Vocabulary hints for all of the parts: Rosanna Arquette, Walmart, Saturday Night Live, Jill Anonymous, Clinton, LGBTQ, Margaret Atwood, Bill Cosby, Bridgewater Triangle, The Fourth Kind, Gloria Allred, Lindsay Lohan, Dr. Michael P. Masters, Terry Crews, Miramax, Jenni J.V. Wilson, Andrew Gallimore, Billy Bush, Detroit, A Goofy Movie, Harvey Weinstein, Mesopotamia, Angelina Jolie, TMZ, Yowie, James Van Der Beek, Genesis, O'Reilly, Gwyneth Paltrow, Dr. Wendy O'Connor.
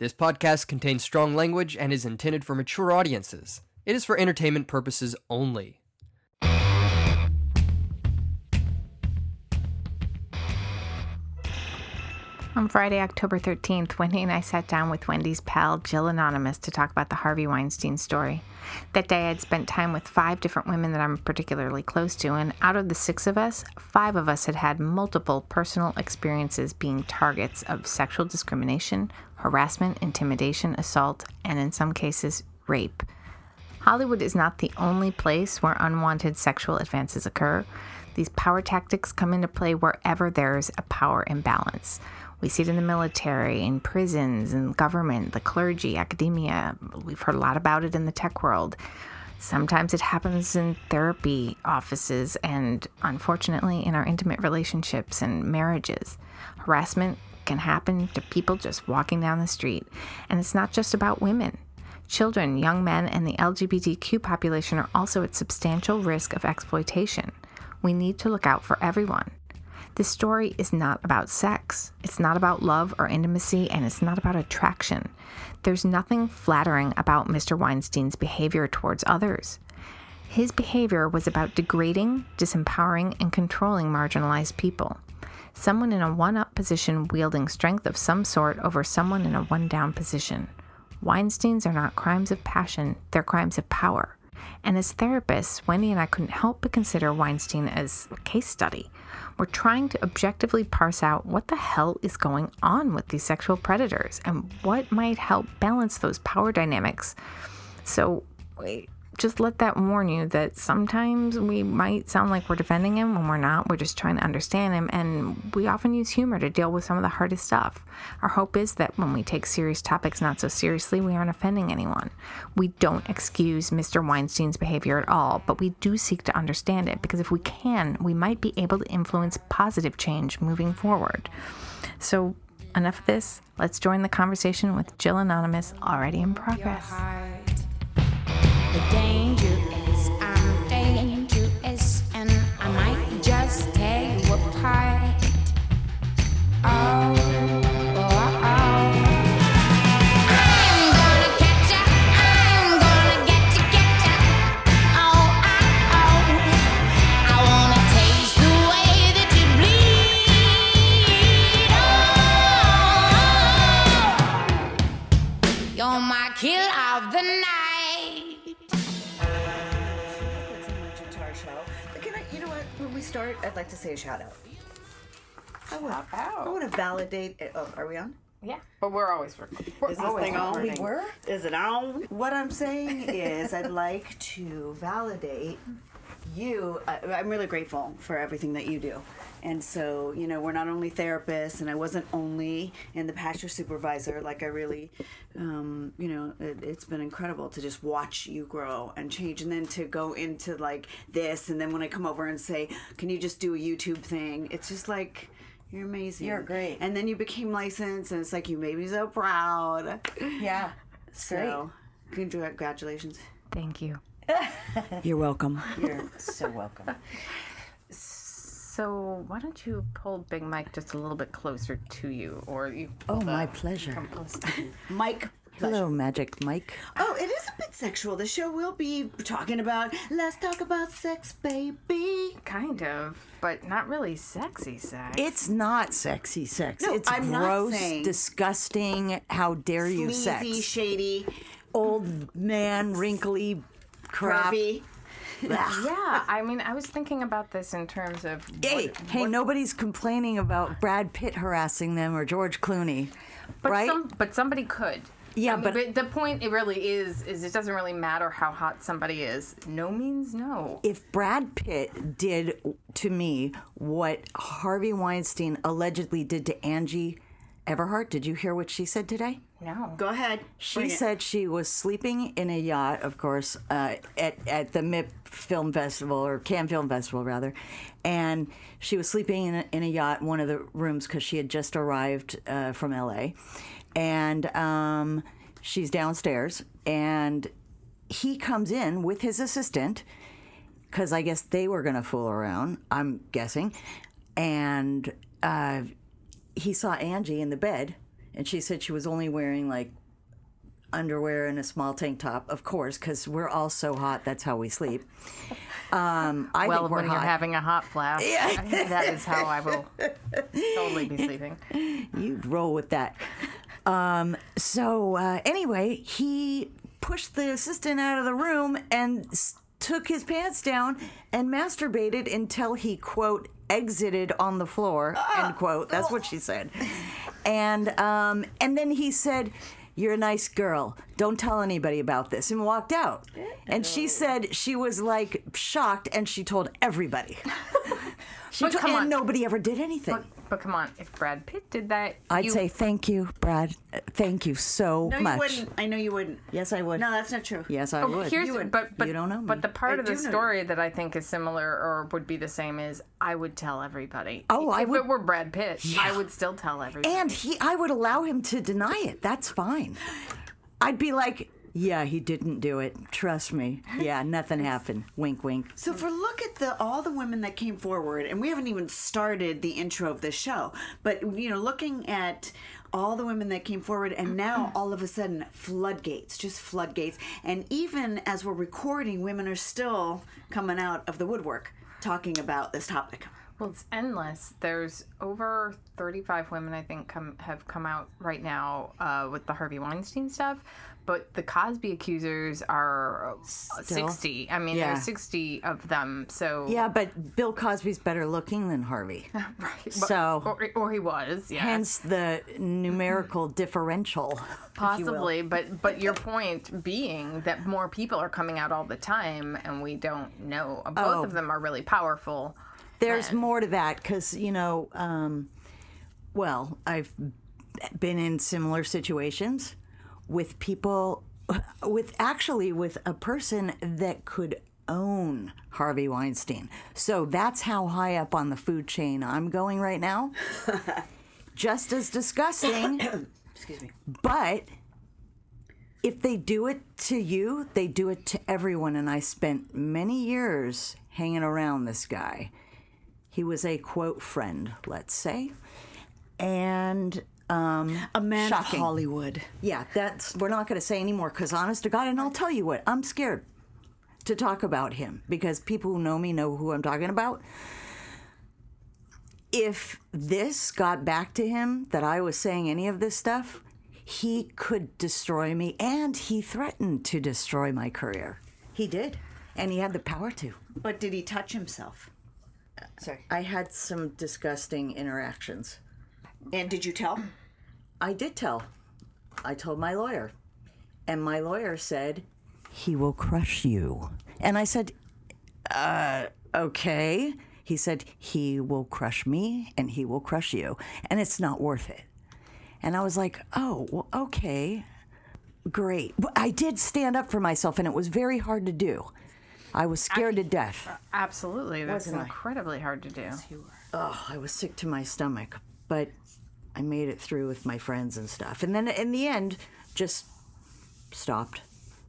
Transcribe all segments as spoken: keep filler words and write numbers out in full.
This podcast contains strong language and is intended for mature audiences. It is for entertainment purposes only. On Friday, October thirteenth, Wendy and I sat down with Wendy's pal, Jill Anonymous, to talk about the Harvey Weinstein story. That day, I'd spent time with five different women that I'm particularly close to, and out of the six of us, five of us had had multiple personal experiences being targets of sexual discrimination, harassment, intimidation, assault, and in some cases, rape. Hollywood is not the only place where unwanted sexual advances occur. These power tactics come into play wherever there's a power imbalance. We see it in the military, in prisons, in government, the clergy, academia. We've heard a lot about it in the tech world. Sometimes it happens in therapy offices and, unfortunately, in our intimate relationships and marriages. Harassment can happen to people just walking down the street. And it's not just about women. Children, young men, and the L G B T Q population are also at substantial risk of exploitation. We need to look out for everyone. This story is not about sex. It's not about love or intimacy, and it's not about attraction. There's nothing flattering about Mister Weinstein's behavior towards others. His behavior was about degrading, disempowering, and controlling marginalized people. Someone in a one-up position wielding strength of some sort over someone in a one-down position. Weinstein's are not crimes of passion, they're crimes of power. And as therapists, Wendy and I couldn't help but consider Weinstein as a case study. We're trying to objectively parse out what the hell is going on with these sexual predators and what might help balance those power dynamics. So just let that warn you that sometimes we might sound like we're defending him when we're not. We're just trying to understand him, and we often use humor to deal with some of the hardest stuff. Our hope is that when we take serious topics not so seriously, we aren't offending anyone. We don't excuse Mister Weinstein's behavior at all, but we do seek to understand it, because if we can, we might be able to influence positive change moving forward. So enough of this. Let's join the conversation with Jill Anonymous, already in progress. The danger is, I'm dangerous, and I might just tear you apart. Oh, oh, oh, I'm gonna get ya, I'm gonna get ya, get ya. Oh, oh, oh, I wanna taste the way that you bleed. Oh, you're my kill of the night. We start, I'd like to say a shout out. I want, I want to validate it. Oh, are we on? Yeah. But we're always recording. We're is this always thing on? We were? Is it on? What I'm saying is I'd like to validate you. I, I'm really grateful for everything that you do. And so, you know, we're not only therapists, and I wasn't only in the past your supervisor. Like, I really, um, you know, it, it's been incredible to just watch you grow and change, and then to go into, like, this, and then when I come over and say, can you just do a YouTube thing? It's just like, you're amazing. You're great. And then you became licensed, and it's like, you made me so proud. Yeah. So, great. Congratulations. Thank you. You're welcome. You're so welcome. So why don't you pull Big Mike just a little bit closer to you, or you? Oh, my pleasure. Come close to you. Mike. Pleasure. Hello, Magic Mike. Oh, it is a bit sexual. The show will be talking about, let's talk about sex, baby. Kind of, but not really sexy sex. It's not sexy sex. No, it's I'm gross, not saying disgusting, how dare sleazy, you sex. Sleazy, shady. Old man, wrinkly crap. Curvy. Yeah, I mean, I was thinking about this in terms of... What, hey, hey what, nobody's complaining about Brad Pitt harassing them or George Clooney, but right? Some, but somebody could. Yeah, I mean, but, but... The point it really is, is it doesn't really matter how hot somebody is. No means no. If Brad Pitt did, to me, what Harvey Weinstein allegedly did to Angie Everhart, did you hear what she said today? No. Go ahead. She said she was sleeping in a yacht, of course, uh, at, at the M I P Film Festival, or Cannes Film Festival, rather. And she was sleeping in a, in a yacht in one of the rooms because she had just arrived uh, from L A. And um, she's downstairs. And he comes in with his assistant, because I guess they were going to fool around, I'm guessing. And uh, he saw Angie in the bed. and she said she was only wearing like underwear and a small tank top, of course, because we're all so hot. That's how we sleep. Um, I well, think we're when hot. You're having a hot flash, yeah. That is how I will totally be sleeping. You roll with that. Um, so uh, anyway, he pushed the assistant out of the room and s- took his pants down and masturbated until he, quote, exited on the floor, end quote. That's what she said. And um, and then he said, "You're a nice girl. Don't tell anybody about this," and walked out. And she said she was like shocked, and she told everybody. She but told, come on. And nobody ever did anything. But, but come on, if Brad Pitt did that, I'd you... say thank you, Brad. Thank you so no, much. No, you wouldn't. I know you wouldn't. Yes, I would. No, that's not true. Yes, I oh, would. Here's, you would. But, but you don't know me. But the part I of the story that I think is similar or would be the same is I would tell everybody. Oh, if I would. If it were Brad Pitt, yeah. I would still tell everybody. And he, I would allow him to deny it. That's fine. I'd be like, yeah, he didn't do it. Trust me. Yeah, nothing happened. Wink, wink. So if we look at the all the women that came forward, and we haven't even started the intro of this show, but, you know, looking at all the women that came forward, and now all of a sudden, floodgates, just floodgates. And even as we're recording, women are still coming out of the woodwork talking about this topic. Well, it's endless. There's over thirty-five women, I think, come, have come out right now uh, with the Harvey Weinstein stuff. But the Cosby accusers are Still? sixty. I mean, yeah. There's sixty of them. So yeah, but Bill Cosby's better looking than Harvey. Right. So or, or he was. Yeah. Hence the numerical differential. Possibly, but but your point being that more people are coming out all the time, and we don't know. Both oh. of them are really powerful. There's and... more to that because you know, um, well, I've been in similar situations. With people, with actually with a person that could own Harvey Weinstein. So that's how high up on the food chain I'm going right now. Just as disgusting. Excuse me. But if they do it to you, they do it to everyone. And I spent many years hanging around this guy. He was a, quote, friend, let's say. And... Um, a man shocking. Of Hollywood. Yeah, that's we're not going to say anymore because, honest to God, and I'll tell you what, I'm scared to talk about him because people who know me know who I'm talking about. If this got back to him that I was saying any of this stuff, he could destroy me, and he threatened to destroy my career. He did, and he had the power to. But did he touch himself? Uh, sorry, I had some disgusting interactions. And did you tell? I did tell. I told my lawyer. And my lawyer said, he will crush you. And I said, uh, okay. He said, he will crush me and he will crush you. And it's not worth it. And I was like, oh, well, okay, great. But I did stand up for myself, and it was very hard to do. I was scared I, to death. Uh, absolutely. That's Wasn't incredibly I? hard to do. Yes, you were. Oh, I was sick to my stomach. But I made it through with my friends and stuff. And then in the end, just stopped.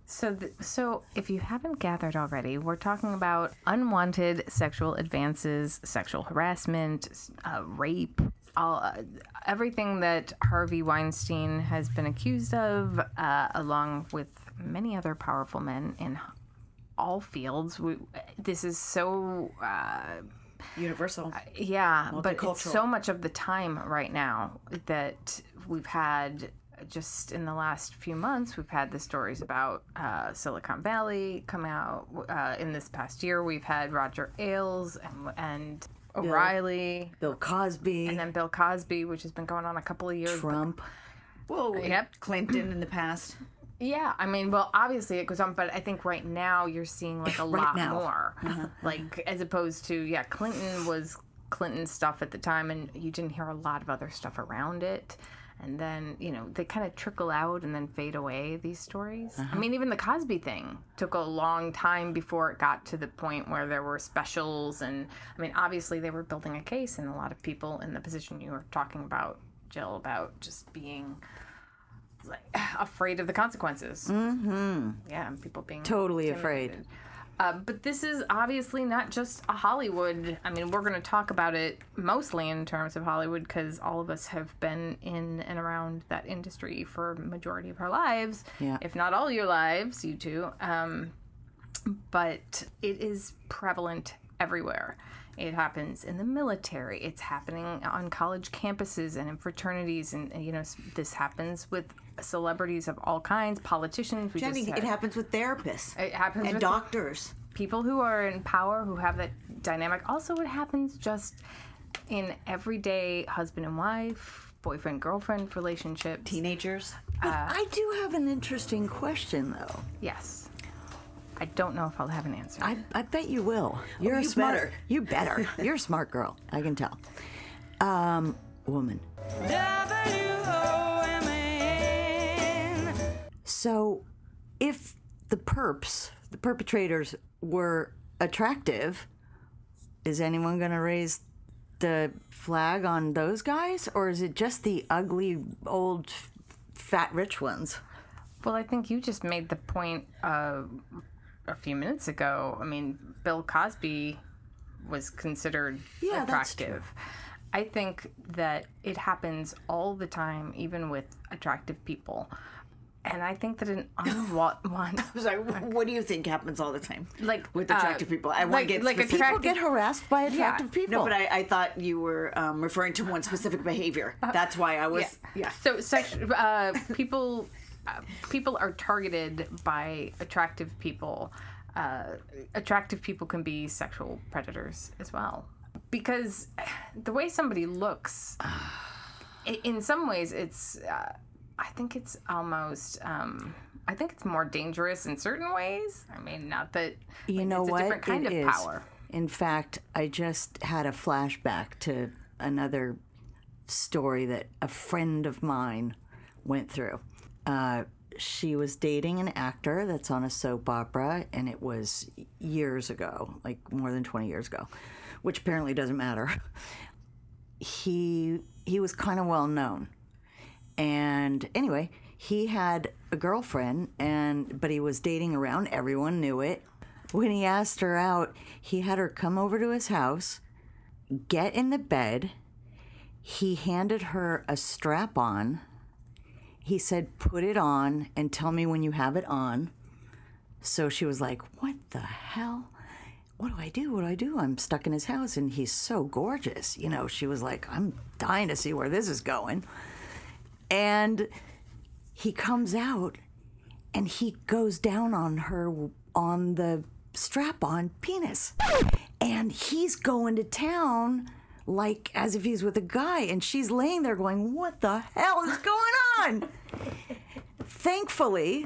So th- so if you haven't gathered already, we're talking about unwanted sexual advances, sexual harassment, uh, rape, all uh, everything that Harvey Weinstein has been accused of, uh, along with many other powerful men in all fields. We, this is so... Uh, Universal. Uh, yeah, but it's so much of the time right now that we've had, just in the last few months, we've had the stories about uh, Silicon Valley come out. Uh, in this past year, we've had Roger Ailes and, and O'Reilly. Bill, Bill Cosby. And then Bill Cosby, which has been going on a couple of years. Trump. But, Whoa. Yep. Clinton in the past. Yeah, I mean, well, obviously it goes on, but I think right now you're seeing, like, a right lot now. more. Uh-huh. Like, as opposed to, yeah, Clinton was Clinton's stuff at the time, and you didn't hear a lot of other stuff around it. And then, you know, they kind of trickle out and then fade away, these stories. Uh-huh. I mean, even the Cosby thing took a long time before it got to the point where there were specials. And, I mean, obviously they were building a case, and a lot of people in the position you were talking about, Jill, about just being... like afraid of the consequences. Mm-hmm. Yeah, and people being totally afraid. Uh, but this is obviously not just a Hollywood. I mean, we're going to talk about it mostly in terms of Hollywood because all of us have been in and around that industry for the majority of our lives, yeah. if not all your lives, you two. Um, but it is prevalent everywhere. It happens in the military. It's happening on college campuses and in fraternities. And, you know, this happens with celebrities of all kinds, politicians. We Jenny, just had, it happens with therapists. It happens and with doctors. People who are in power, who have that dynamic. Also, it happens just in everyday husband and wife, boyfriend, girlfriend relationships. Teenagers. But uh, I do have an interesting question, though. Yes. I don't know if I'll have an answer. I, I bet you will. You're oh, you smart. Better. You better. You're a smart girl. I can tell. Um, woman. W O M A N. So, if the perps, the perpetrators, were attractive, is anyone going to raise the flag on those guys, or is it just the ugly, old, fat, rich ones? Well, I think you just made the point. Uh, A few minutes ago, I mean, Bill Cosby was considered yeah, attractive. I think that it happens all the time, even with attractive people. And I think that an unwanted one. I was like, what do you think happens all the time? Like with attractive uh, people, I like, want to get like specific. Attractive... People get harassed by attractive yeah. people. No, but I, I thought you were um, referring to one specific behavior. That's why I was. Yeah. yeah. So, sex, uh, people. Uh, people are targeted by attractive people. Uh, attractive people can be sexual predators as well. Because the way somebody looks, in some ways, it's, uh, I think it's almost, um, I think it's more dangerous in certain ways. I mean, not that you like, know it's what? a different kind it of is. power. In fact, I just had a flashback to another story that a friend of mine went through. Uh, she was dating an actor that's on a soap opera, and it was years ago, like more than twenty years ago, which apparently doesn't matter. He he was kind of well known. And anyway, he had a girlfriend, and but he was dating around. Everyone knew it. When he asked her out, he had her come over to his house, get in the bed. He handed her a strap-on. He said, put it on and tell me when you have it on. So she was like, what the hell? What do I do? What do I do? I'm stuck in his house and he's so gorgeous. You know, she was like, I'm dying to see where this is going. And he comes out and he goes down on her on the strap-on penis. And he's going to town like as if he's with a guy, and she's laying there going, what the hell is going on? Thankfully,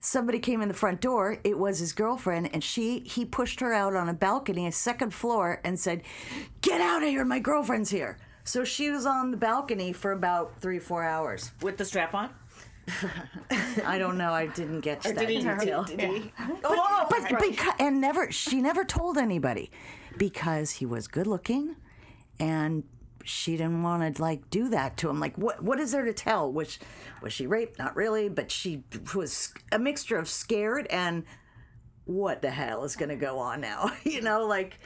somebody came in the front door. It was his girlfriend, and she he pushed her out on a balcony, a second floor, and said, get out of here, my girlfriend's here. So she was on the balcony for about three, four hours. With the strap on? I don't know. I didn't get to that detail. Did he? Oh, but, but because, and never, she never told anybody because he was good looking. And she didn't want to, like, do that to him. Like, what? what is there to tell? Was, was she raped? Not really. But she was a mixture of scared and what the hell is going to go on now? You know, like...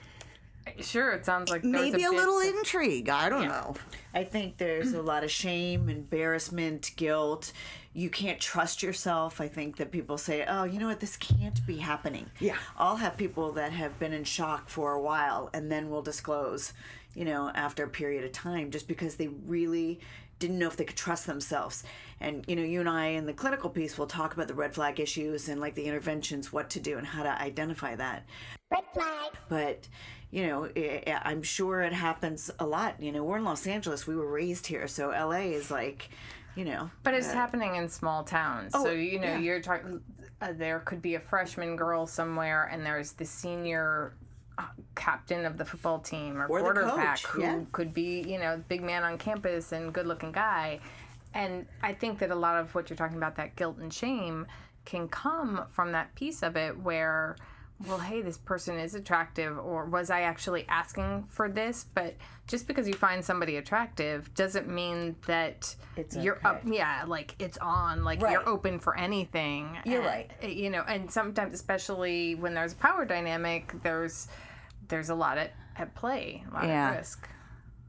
Sure, it sounds like... Maybe a, a little of... intrigue. I don't yeah. know. I think there's a lot of shame, embarrassment, guilt. You can't trust yourself. I think that people say, oh, you know what, this can't be happening. Yeah. I'll have people that have been in shock for a while and then will disclose... you know, after a period of time, just because they really didn't know if they could trust themselves. And, you know, you and I in the clinical piece will talk about the red flag issues and, like, the interventions, what to do and how to identify that. Red flag. But, you know, it, I'm sure it happens a lot. You know, we're in Los Angeles. We were raised here. So L A is like, you know. But it's uh, happening in small towns. Oh, so, you know, yeah. you're talking, uh, there could be a freshman girl somewhere and there's the senior captain of the football team or, or quarterback who yeah. could be, you know, big man on campus and good-looking guy. And I think that a lot of what you're talking about, that guilt and shame, can come from that piece of it where well, hey, this person is attractive, or was I actually asking for this? But just because you find somebody attractive doesn't mean that it's you're okay. up. Yeah, like it's on. Like right. you're open for anything. You're and, right. You know, and sometimes, especially when there's a power dynamic, there's there's a lot at, at play, a lot yeah. at risk.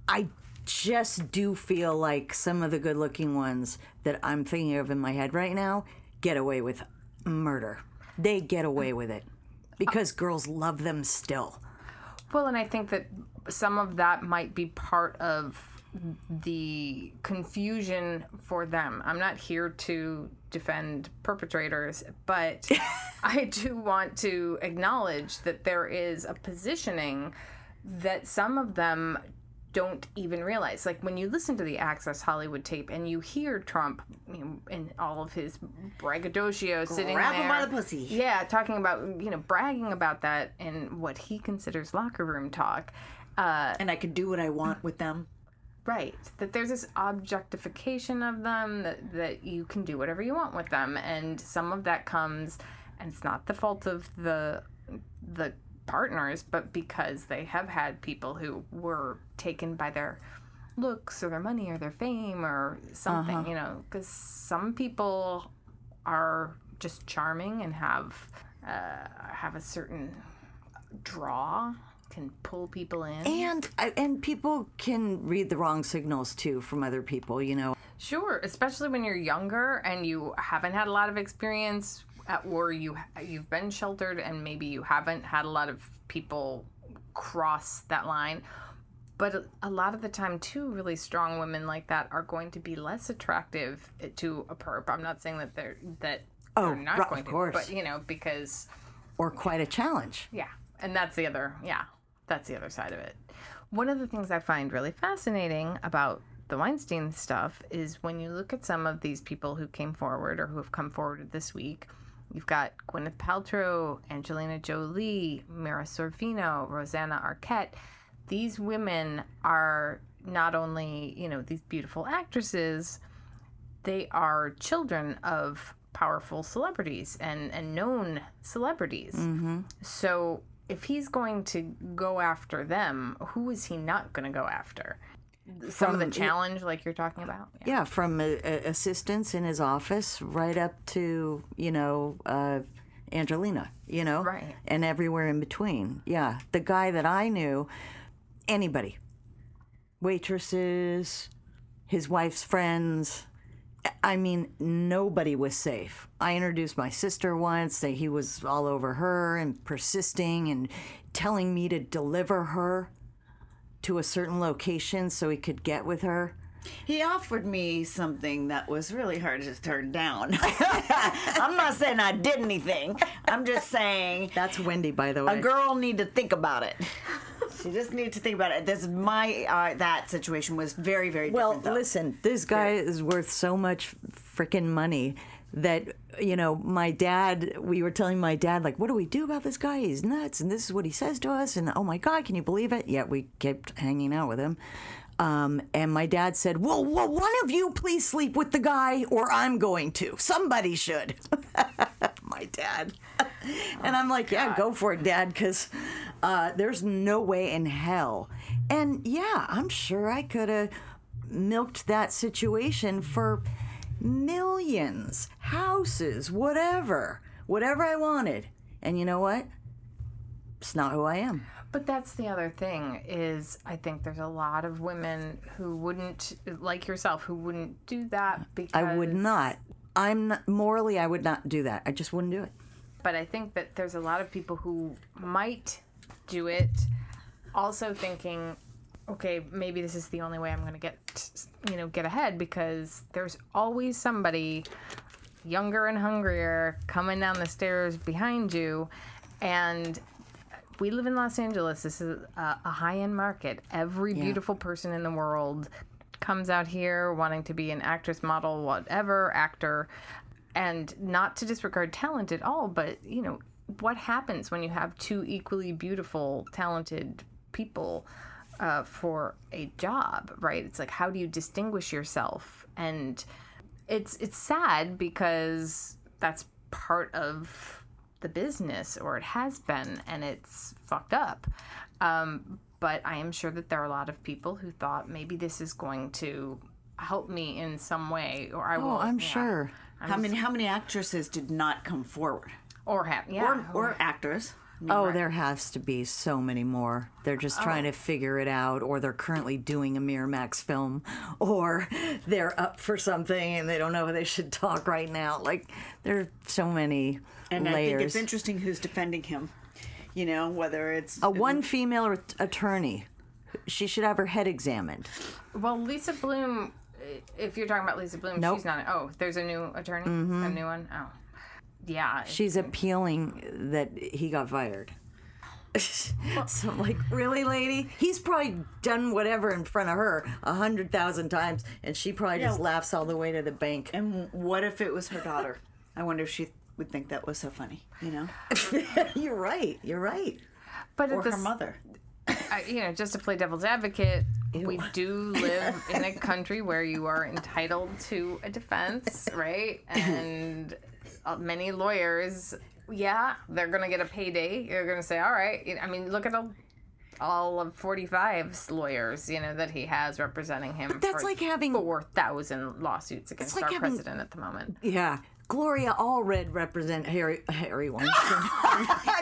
I just do feel like some of the good-looking ones that I'm thinking of in my head right now get away with murder. They get away with it. Because uh, girls love them still. Well, and I think that some of that might be part of the confusion for them. I'm not here to defend perpetrators, but I do want to acknowledge that there is a positioning that some of them don't even realize. Like, when you listen to the Access Hollywood tape and you hear Trump, you know, in all of his braggadocio, sitting there. Grab him by the pussy. Yeah, talking about, you know, bragging about that in what he considers locker room talk. Uh, and I could do what I want with them. Right. That there's this objectification of them, that, that you can do whatever you want with them. And some of that comes, and it's not the fault of the the partners, but because they have had people who were taken by their looks or their money or their fame or something, uh-huh. you know, because some people are just charming and have uh, have a certain draw, can pull people in, and and people can read the wrong signals too from other people, you know. Sure, especially when you're younger and you haven't had a lot of experience. Or you, you've been sheltered and maybe you haven't had a lot of people cross that line. But a lot of the time, too, really strong women like that are going to be less attractive to a perp. I'm not saying that they're that oh, they're not right, going to. Of course. But, you know, because... Or quite a challenge. Yeah. And that's the other, yeah, that's the other side of it. One of the things I find really fascinating about the Weinstein stuff is when you look at some of these people who came forward or who have come forward this week... You've got Gwyneth Paltrow, Angelina Jolie, Mira Sorvino, Rosanna Arquette. These women are not only, you know, these beautiful actresses, they are children of powerful celebrities and, and known celebrities. Mm-hmm. So if he's going to go after them, who is he not going to go after? Some from, of the challenge, like you're talking about? Yeah, yeah from a, a assistants in his office right up to, you know, uh, Angelina, you know? Right. And everywhere in between. Yeah. The guy that I knew, anybody. Waitresses, his wife's friends. I mean, nobody was safe. I introduced my sister once, that he was all over her and persisting and telling me to deliver her to a certain location so he could get with her. He offered me something that was really hard to turn down. I'm not saying I did anything. I'm just saying... That's Wendy, by the way. A girl need to think about it. She just needs to think about it. This my uh, that situation was very, very well, different, though. Well, listen, this guy yeah. is worth so much freaking money that, you know, my dad, we were telling my dad, like, what do we do about this guy? He's nuts, and this is what he says to us, and oh, my God, can you believe it? Yeah, we kept hanging out with him. Um, and my dad said, well, well, one of you please sleep with the guy, or I'm going to. Somebody should. My dad. Oh, and I'm like, God. Yeah, go for it, Dad, because uh, there's no way in hell. And, yeah, I'm sure I could have milked that situation for... millions, houses, whatever, whatever I wanted. And you know what? It's not who I am. But that's the other thing is I think there's a lot of women who wouldn't, like yourself, who wouldn't do that because... I would not. I'm not, morally, I would not do that. I just wouldn't do it. But I think that there's a lot of people who might do it also thinking... okay, maybe this is the only way I'm going to get, you know, get ahead because there's always somebody younger and hungrier coming down the stairs behind you. And we live in Los Angeles. This is a, a high-end market. Every yeah. beautiful person in the world comes out here wanting to be an actress, model, whatever, actor. And not to disregard talent at all, but, you know, what happens when you have two equally beautiful, talented people Uh, for a job, right? It's like, how do you distinguish yourself? And it's it's sad because that's part of the business, or it has been, and it's fucked up. Um, but I am sure that there are a lot of people who thought, maybe this is going to help me in some way, or I oh, will. Oh, I'm yeah. sure. I'm how many how many actresses did not come forward? Or have, yeah, or, or actors. I mean, oh, right. There has to be so many more. They're just trying oh. to figure it out, or they're currently doing a Miramax film, or they're up for something and they don't know they should talk right now. Like, there are so many and layers. And I think it's interesting who's defending him. You know, whether it's a one female attorney, she should have her head examined. Well, Lisa Bloom. If you're talking about Lisa Bloom, nope. she's not. Oh, there's a new attorney, mm-hmm. a new one. Oh. Yeah. She's appealing that he got fired. Well, so I'm like, really, lady? He's probably done whatever in front of her a hundred thousand times, and she probably yeah. just laughs all the way to the bank. And what if it was her daughter? I wonder if she would think that was so funny, you know? You're right. You're right. But or her s- mother. I, you know, just to play devil's advocate, Ew. we do live in a country where you are entitled to a defense, right? And... Uh, many lawyers, yeah, they're going to get a payday. They're going to say, all right. I mean, look at all, all of forty-five's lawyers, you know, that he has representing him. But that's for like having four thousand lawsuits against like our having, president at the moment. Yeah. Gloria Allred represent Harry Harry Weinstein.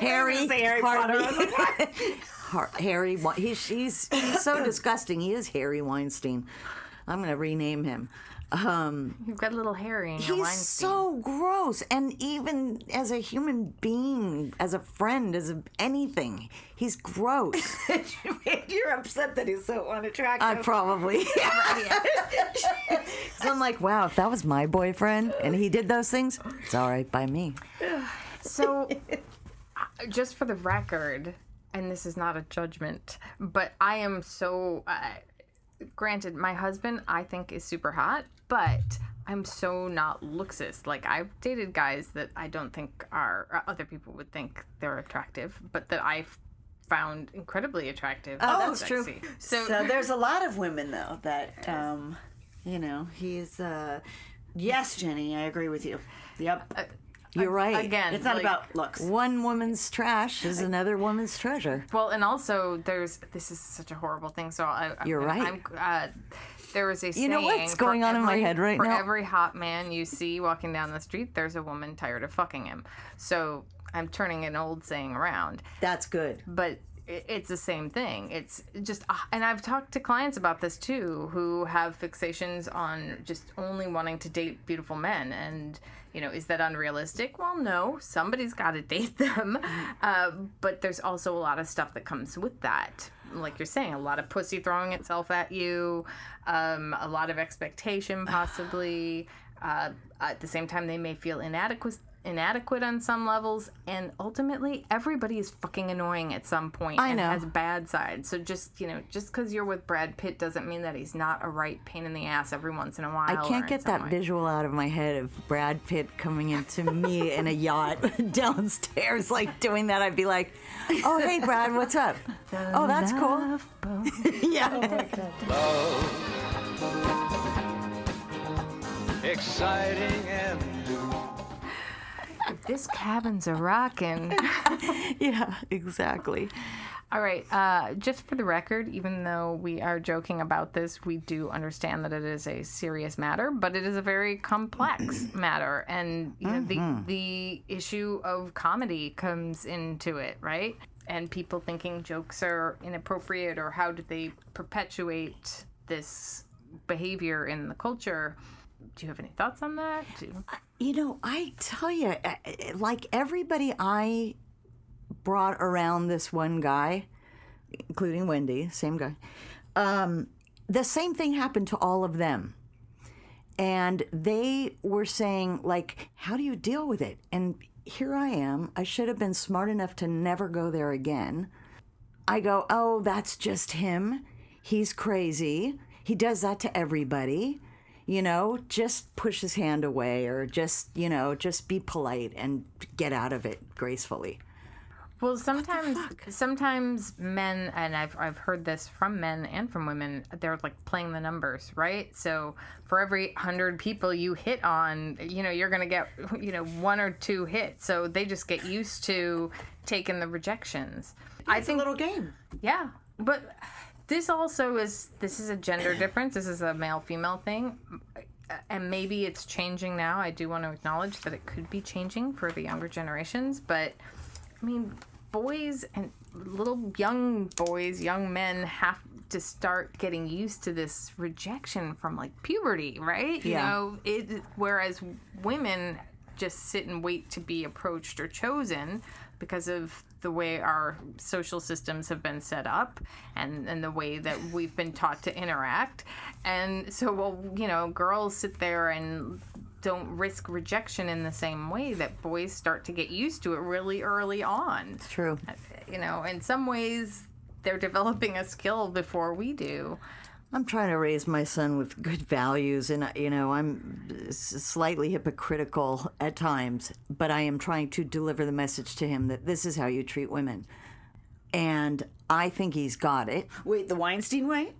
Harry, Harry Potter. Harry, he's, he's, he's so disgusting. He is Harry Weinstein. I'm going to rename him. Um, You've got a little Harry in your Weinstein. He's so gross. And even as a human being, as a friend, as a, anything, he's gross. You're upset that he's so unattractive. I probably. So I'm like, wow, if that was my boyfriend and he did those things, it's all right by me. So just for the record, and this is not a judgment, but I am so... Uh, Granted, my husband, I think, is super hot, but I'm so not looksist. Like, I've dated guys that I don't think are, other people would think they're attractive, but that I've found incredibly attractive. Oh, that's sexy. True. So, so there's a lot of women, though, that, um, you know, he's, uh, yes, Jenny, I agree with you. Yep. Uh, You're right. Again, it's not like, about looks. One woman's trash is another woman's treasure. Well, and also there's this is such a horrible thing. So I, I'm, you're right. I'm, uh, there was a saying. You know what's going on every, in my head right for now? For every hot man you see walking down the street, there's a woman tired of fucking him. So I'm turning an old saying around. That's good. But it, it's the same thing. It's just, uh, and I've talked to clients about this too, who have fixations on just only wanting to date beautiful men and. You know, is that unrealistic? Well, no. Somebody's got to date them. Uh, but there's also a lot of stuff that comes with that. Like you're saying, a lot of pussy throwing itself at you, um, a lot of expectation possibly. Uh, at the same time, they may feel inadequate inadequate on some levels. And ultimately, everybody is fucking annoying at some point. I know. And has bad sides. So just, you know, just because you're with Brad Pitt doesn't mean that he's not a right pain in the ass every once in a while. I can't get that way. Visual out of my head of Brad Pitt coming into me in a yacht downstairs, like doing that. I'd be like, oh, hey, Brad, what's up? Oh, that's cool. Yeah. Oh, my God. Love. Exciting and if this cabin's a rockin'. Yeah, exactly. All right. Uh, just for the record, even though we are joking about this, we do understand that it is a serious matter, but it is a very complex matter. And you know, mm-hmm. the the issue of comedy comes into it, right? And people thinking jokes are inappropriate, or how do they perpetuate this behavior in the culture? Do you have any thoughts on that? Do you... you know, I tell you, like everybody I brought around this one guy, including Wendy, same guy, um, the same thing happened to all of them. And they were saying, like, how do you deal with it? And here I am. I should have been smart enough to never go there again. I go, oh, that's just him. He's crazy. He does that to everybody. You know, just push his hand away or just, you know, just be polite and get out of it gracefully. Well, sometimes sometimes men, and I've I've heard this from men and from women, they're like playing the numbers, right? So for every one hundred people you hit on, you know, you're going to get, you know, one or two hits. So they just get used to taking the rejections. Yeah, I it's think, a little game. Yeah. But this also is, this is a gender difference. This is a male-female thing. And maybe it's changing now. I do want to acknowledge that it could be changing for the younger generations, but I mean, boys and little young boys, young men have to start getting used to this rejection from like puberty, right? Yeah. You know, it, whereas women just sit and wait to be approached or chosen because of the way our social systems have been set up and, and the way that we've been taught to interact. And so, well, you know, girls sit there and don't risk rejection in the same way that boys start to get used to it really early on. It's true. You know, in some ways, they're developing a skill before we do. I'm trying to raise my son with good values, and, you know, I'm slightly hypocritical at times, but I am trying to deliver the message to him that this is how you treat women. And I think he's got it. Wait, the Weinstein way?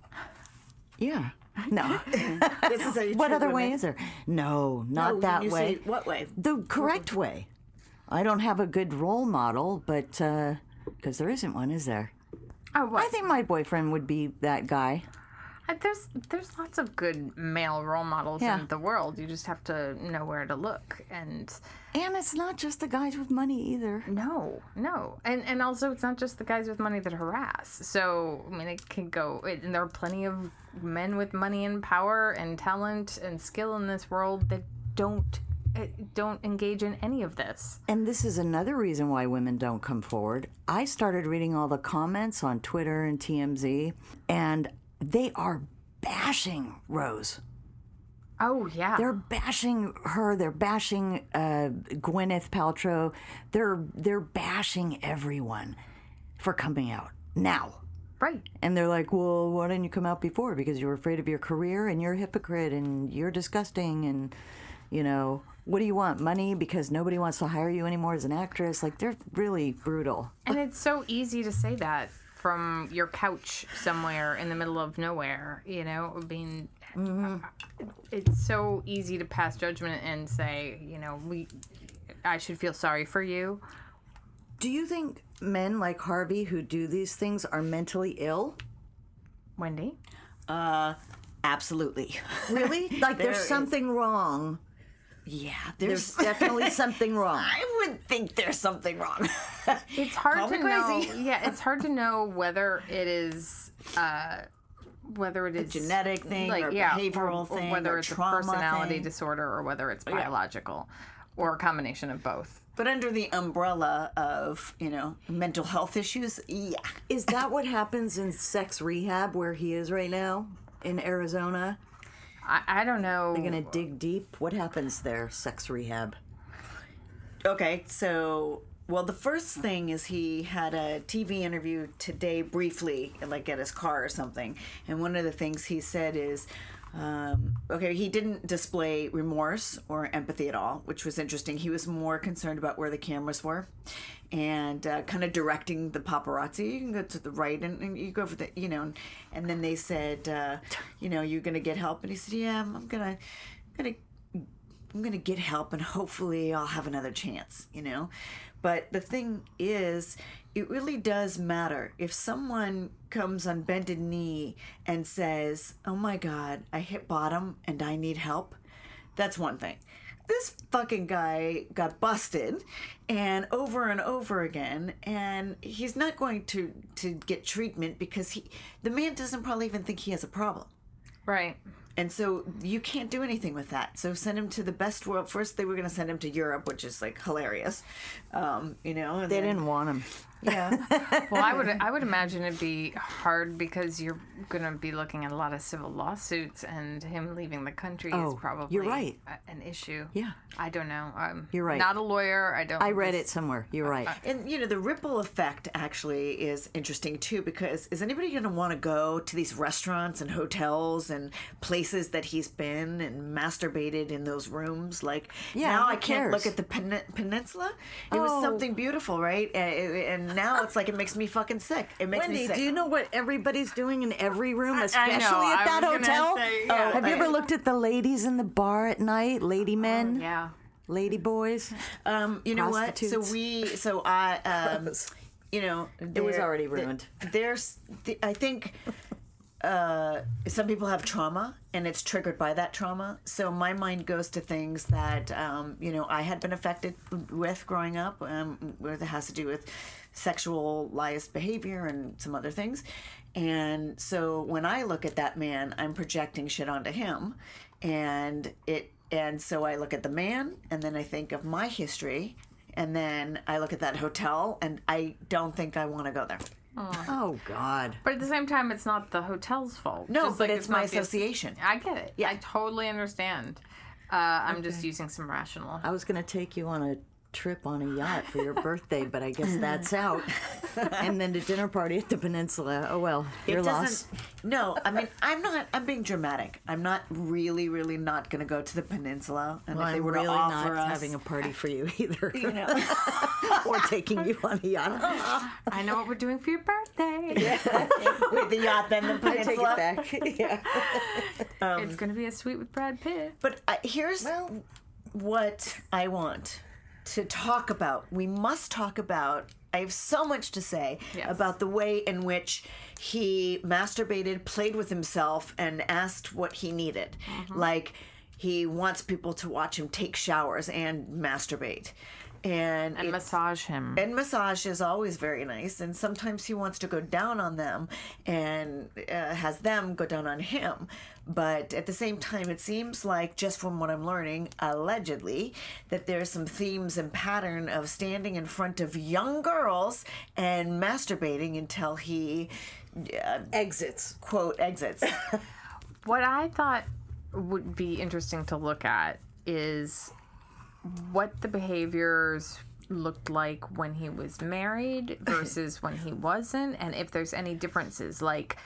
Yeah. No. This is how you what other women. Way is there? No, not no, that you way. Say, what way? The correct way. I don't have a good role model, but because uh, there isn't one, is there? Oh, what? I think my boyfriend would be that guy. Uh, there's there's lots of good male role models yeah. in the world. You just have to know where to look, and and it's not just the guys with money either. No, no, and and also it's not just the guys with money that harass. So I mean, it can go. It, and there are plenty of men with money and power and talent and skill in this world that don't don't engage in any of this. And this is another reason why women don't come forward. I started reading all the comments on Twitter and T M Z, and they are bashing Rose. Oh, yeah. They're bashing her. They're bashing uh, Gwyneth Paltrow. They're they're bashing everyone for coming out now. Right. And they're like, well, why didn't you come out before? Because you were afraid of your career, and you're a hypocrite, and you're disgusting, and, you know, what do you want? Money? Because nobody wants to hire you anymore as an actress. Like, they're really brutal. And it's so easy to say that from your couch somewhere in the middle of nowhere, you know? I mean, mm-hmm. it's so easy to pass judgment and say, you know, we, I should feel sorry for you. Do you think men like Harvey who do these things are mentally ill? Wendy? Uh, absolutely. Really? Like there there's is. something wrong. Yeah, there's, there's definitely something wrong. I would think there's something wrong. It's hard Call to know. Crazy. Yeah, it's hard to know whether it is uh, whether it is a genetic thing, like, or yeah, behavioral or, thing, or whether or it's a personality thing. disorder, or whether it's biological, yeah. or a combination of both. But under the umbrella of, you know, mental health issues, yeah. Is that what happens in sex rehab where he is right now in Arizona? I, I don't know. They're going to dig deep. What happens there, sex rehab? Okay, so, well, the first thing is he had a T V interview today briefly, like at his car or something. And one of the things he said is, um, okay, he didn't display remorse or empathy at all, which was interesting. He was more concerned about where the cameras were and uh, kind of directing the paparazzi. You can go to the right and, and you go for the, you know, and, and then they said, uh, you know, you're going to get help. And he said, yeah, I'm going to, I'm going to, I'm going to get help and hopefully I'll have another chance, you know. But the thing is, it really does matter. If someone comes on bended knee and says, oh my God, I hit bottom and I need help, that's one thing. This fucking guy got busted and over and over again, and he's not going to, to get treatment because he, the man doesn't probably even think he has a problem. Right. And so you can't do anything with that. So send him to the best world. First, they were going to send him to Europe, which is like hilarious, um, you know. And they then, didn't want him. Yeah. Well, I would I would imagine it'd be hard because you're going to be looking at a lot of civil lawsuits, and him leaving the country oh, is probably you're right. a, an issue. Yeah. I don't know. I'm you're right. Not a lawyer. I don't. I read this, it somewhere. You're right. Uh, and you know the ripple effect actually is interesting too, because is anybody going to want to go to these restaurants and hotels and places that he's been and masturbated in those rooms? Like yeah, now I can't cares? look at the pen- peninsula. It oh. was something beautiful, right? And, and now it's like it makes me fucking sick. It makes Wendy, me sick. Wendy, do you know what everybody's doing in every room, especially I, I know. at that hotel? Say, yeah. oh, Have I, you ever looked at the ladies in the bar at night, lady men? Oh, yeah. Lady boys. Um, you know what? So we, so I, um, you know. It was already ruined. There's, the, I think... Uh, some people have trauma, and it's triggered by that trauma. So my mind goes to things that, um, you know, I had been affected with growing up, um, where that has to do with sexualized behavior and some other things. And so when I look at that man, I'm projecting shit onto him. And it, and so I look at the man, and then I think of my history, and then I look at that hotel, and I don't think I want to go there. Oh. oh, God. But at the same time, it's not the hotel's fault. No, just but like it's, it's my association. The, I get it. Yeah. I totally understand. Uh, I'm okay. just using some rational. I was going to take you on a trip on a yacht for your birthday, but I guess that's out. And then the dinner party at the Peninsula. Oh, well, you're lost. No, I mean, I'm not, I'm being dramatic. I'm not really, really not going to go to the Peninsula. And well, if they I'm were really to offer not us, having a party for you either. You know. Or taking you on a yacht. I know what we're doing for your birthday. Yeah. With the yacht, then the Peninsula. I take it back. Yeah. Um, it's going to be a suite with Brad Pitt. But uh, here's well, what I want to talk about. We must talk about, I have so much to say yes. about the way in which he masturbated, played with himself, and asked what he needed. Mm-hmm. Like, he wants people to watch him take showers and masturbate. And, and massage him. And massage is always very nice. And sometimes he wants to go down on them and uh, has them go down on him. But at the same time, it seems like, just from what I'm learning, allegedly, that there's some themes and pattern of standing in front of young girls and masturbating until he... Uh, exits. Quote, exits. What I thought would be interesting to look at is... what the behaviors looked like when he was married versus when he wasn't, and if there's any differences. Like,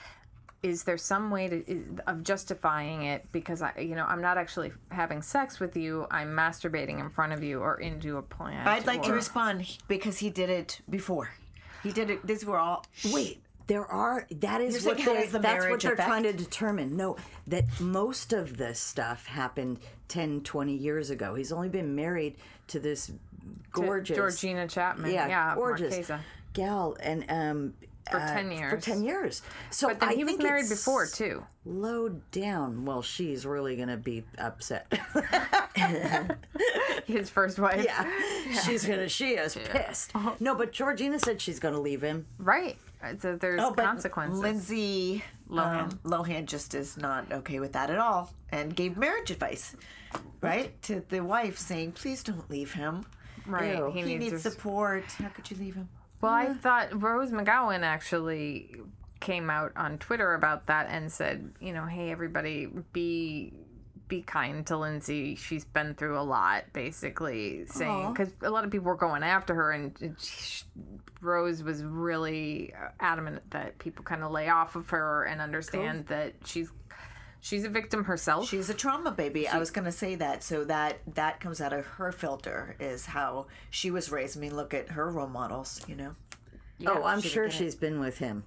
is there some way to, is, of justifying it because, I, you know, I'm not actually having sex with you, I'm masturbating in front of you or into a plant. I'd like or... to respond because he did it before. He did it, these were all... Wait, there are... That is what they're, the that's what they're effect? trying to determine. No, that most of this stuff happened... ten, twenty years ago. He's only been married to this gorgeous... To Georgina Chapman. Yeah, yeah gorgeous Marquesa. gal. And, um, for uh, ten years. For ten years. So but then I he was married before, too. Low down. Well, she's really going to be upset. His first wife. Yeah. yeah. She's going to... She is yeah. pissed. Uh-huh. No, but Georgina said she's going to leave him. Right. So there's oh, but consequences. Lindsay... Lohan. Um, Lohan just is not okay with that at all and gave marriage advice, right, to the wife saying, please don't leave him. Right. Ew, he, he needs, needs support. How could you leave him? Well, yeah. I thought Rose McGowan actually came out on Twitter about that and said, you know, hey, everybody, be... be kind to Lindsay. She's been through a lot, basically, saying... Because a lot of people were going after her, and, and she, Rose was really adamant that people kind of lay off of her and understand cool. that she's she's a victim herself. She's a trauma baby. She, I was going to say that. So that, that comes out of her filter, is how she was raised. I mean, look at her role models, you know? Yeah, oh, I'm sure she's it. been with him.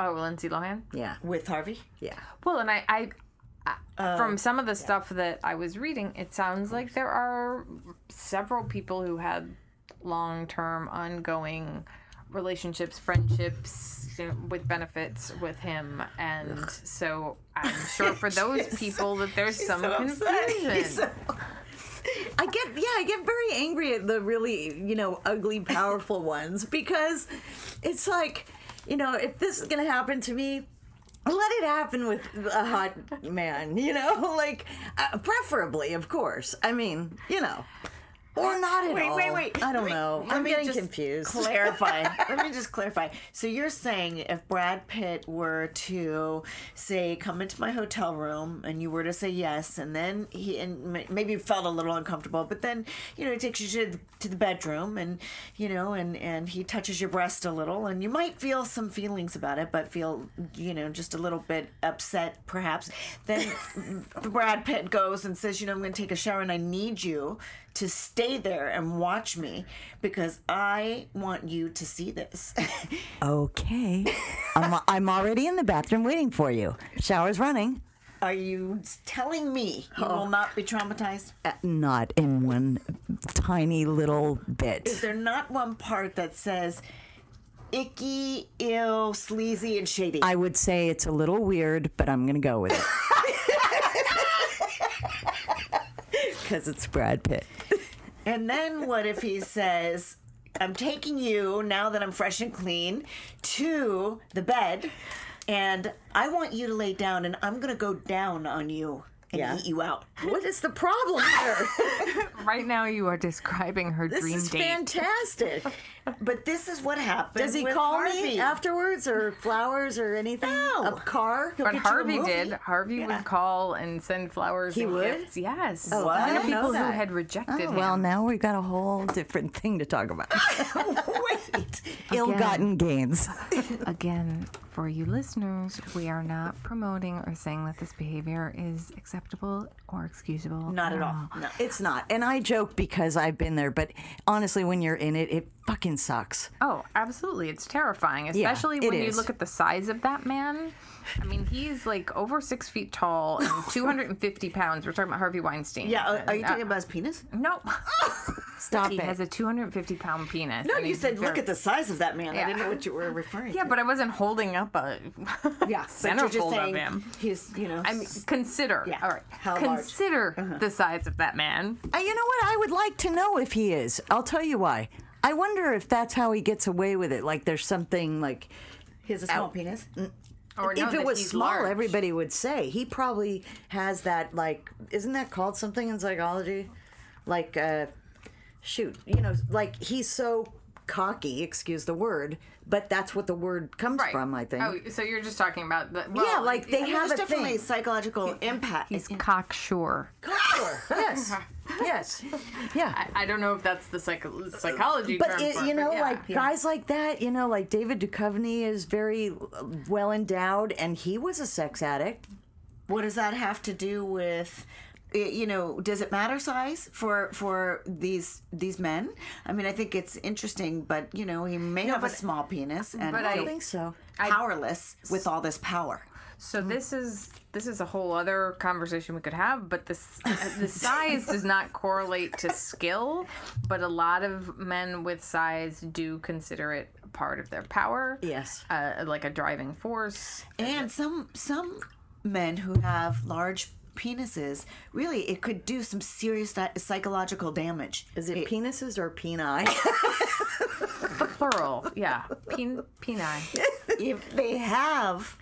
Oh, Lindsay Lohan? Yeah. With Harvey? Yeah. Well, and I... I Uh, from some of the yeah. stuff that I was reading, it sounds like there are several people who had long-term, ongoing relationships, friendships, you know, with benefits with him. And Ugh. so I'm sure for those people that there's some so confusion. I get, yeah, I get very angry at the really, you know, ugly, powerful ones, because it's like, you know, if this is going to happen to me, let it happen with a hot man, you know? Like, uh, preferably, of course. I mean, you know. Or not at wait, all. Wait, wait, wait. I don't wait, know. I'm getting confused. Clarify. Let me just clarify. So you're saying if Brad Pitt were to say, come into my hotel room, and you were to say yes, and then he and maybe felt a little uncomfortable, but then, you know, he takes you to the, to the bedroom, and, you know, and, and he touches your breast a little, and you might feel some feelings about it, but feel, you know, just a little bit upset, perhaps. Then Brad Pitt goes and says, you know, I'm going to take a shower, and I need you to stay there and watch me because I want you to see this. Okay. I'm, I'm already in the bathroom waiting for you. Shower's running. Are you telling me you oh. will not be traumatized? Uh, not in one tiny little bit. Is there not one part that says icky, ill, sleazy, and shady? I would say it's a little weird, but I'm going to go with it. Because it's Brad Pitt. And then what if he says, I'm taking you, now that I'm fresh and clean, to the bed. And I want you to lay down, and I'm going to go down on you and yeah. eat you out. What is the problem here? Right now you are describing her this dream date. This is fantastic. But this is what happened. Does he with call Harvey. me afterwards or flowers or anything? No. A car? He'll but Harvey did. Harvey yeah. would call and send flowers he and would? gifts. Yes. Oh, what? I know people that. who had rejected oh, him. Well, now we've got a whole different thing to talk about. Wait. Ill-gotten gains. Again, for you listeners, we are not promoting or saying that this behavior is acceptable or excusable. Not at all. No. It's not. And I joke because I've been there, but honestly, when you're in it, it fucking sucks. Oh, absolutely. It's terrifying, especially yeah, when is. you look at the size of that man. I mean, he's like over six feet tall and two hundred fifty pounds. We're talking about Harvey Weinstein. Yeah, are, are you talking uh, about his penis? No. Stop he it. He has a two hundred fifty pound penis. No, you said very... look at the size of that man. Yeah. I didn't know what you were referring yeah, to. Yeah, but I wasn't holding up a yeah, centerfold of him. He's, you know. I mean, consider. Yeah. All right. How consider large? Uh-huh. the size of that man. Uh, you know what? I would like to know if he is. I'll tell you why. I wonder if that's how he gets away with it. Like there's something like. He has a small out. penis? Mm- Or if it was small, large. everybody would say. He probably has that, like, isn't that called something in psychology? Like, uh, shoot, you know, like he's so cocky, excuse the word, but that's what the word comes right. from, I think. Oh, so you're just talking about the... Well, yeah, like they I mean, have a definitely thing. psychological he, impact. He's in, cocksure. Cocksure, yes. Yes. Yeah. I, I don't know if that's the psycho- psychology but term. It, for, you know, but yeah. like yeah. guys like that, you know, like David Duchovny is very well endowed, and he was a sex addict. What does that have to do with... You know, does it matter size for for these these men? I mean, I think it's interesting, but you know, he may no, have but, a small penis, and but I don't think so. Powerless I, with all this power. So mm. this is this is a whole other conversation we could have. But this the size does not correlate to skill, but a lot of men with size do consider it part of their power. Yes, uh, like a driving force. And some some men who have large penises, really, it could do some serious di- psychological damage. Is it, it penises or peni? Plural, yeah. Pen- peni. If they have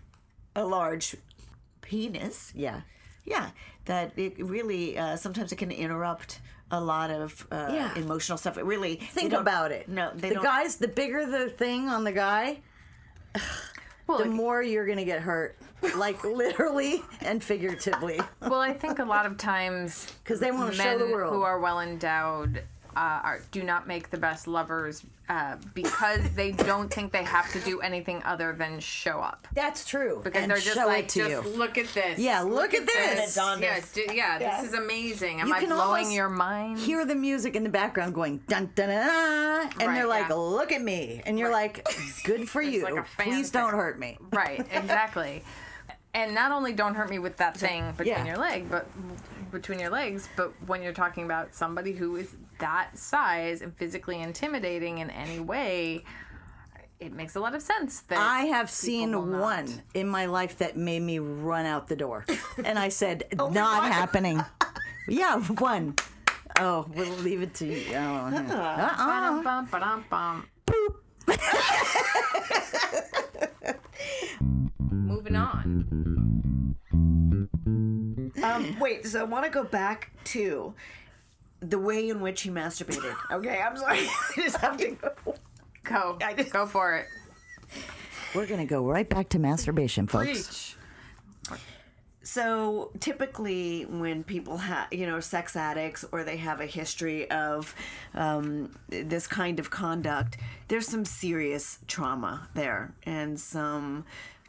a large penis, yeah, yeah, that it really uh, sometimes it can interrupt a lot of uh, yeah. emotional stuff. It really think about it. No, they the don't. guys. The bigger the thing on the guy, well, the like, more you're gonna get hurt. Like literally and figuratively. Well, I think a lot of times because they want to show the world who are well endowed uh, are, do not make the best lovers uh, because they don't think they have to do anything other than show up. That's true. Because and they're just show like, it to just you. look at this. Yeah, look, look at this. this. Yeah, do, yeah, yeah, this is amazing. Am you I blowing your mind? Hear the music in the background going dun dun dun, dun and right, they're like, yeah. look at me, and you're right. like, good for you. Like Please don't hurt me. Right, exactly. And not only don't hurt me with that thing between yeah. your leg, but between your legs, but when you're talking about somebody who is that size and physically intimidating in any way, it makes a lot of sense. That I have seen one not. in my life that made me run out the door, and I said, oh "Not happening." Yeah, one. Oh, we'll leave it to you. Oh, no. uh-uh. Ba-dum, ba-dum, ba-dum. Boop. Moving on. Um, wait, so I want to go back to the way in which he masturbated. Okay, I'm sorry. I just have to go. Go. I just... Go for it. We're going to go right back to masturbation, folks. Preach. So typically when people have, you know, sex addicts or they have a history of um, this kind of conduct, there's some serious trauma there and some...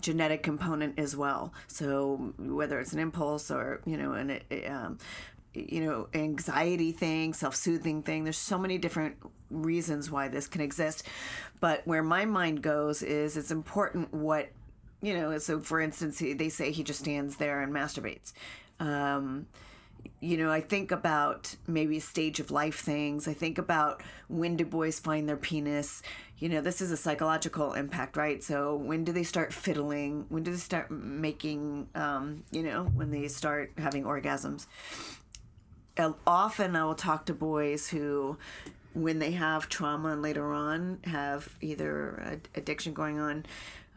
genetic component as well. So whether it's an impulse or, you know, an um, you know, anxiety thing, self-soothing thing. There's so many different reasons why this can exist. But where my mind goes is it's important what, you know, so for instance, they say he just stands there and masturbates. Um, you know, I think about maybe stage of life things. I think about when do boys find their penis? You know, this is a psychological impact, right? So when do they start fiddling? When do they start making, um, you know, when they start having orgasms? Often I will talk to boys who, when they have trauma and later on have either addiction going on,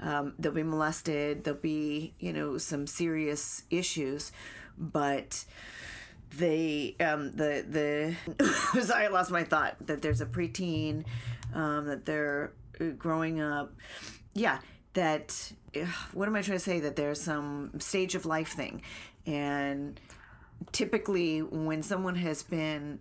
um, they'll be molested, there'll be, you know, some serious issues, but they, um, the, the, sorry, I lost my thought, that there's a preteen, um, that they're growing up. Yeah. That, what am I trying to say? That there's some stage of life thing. And typically when someone has been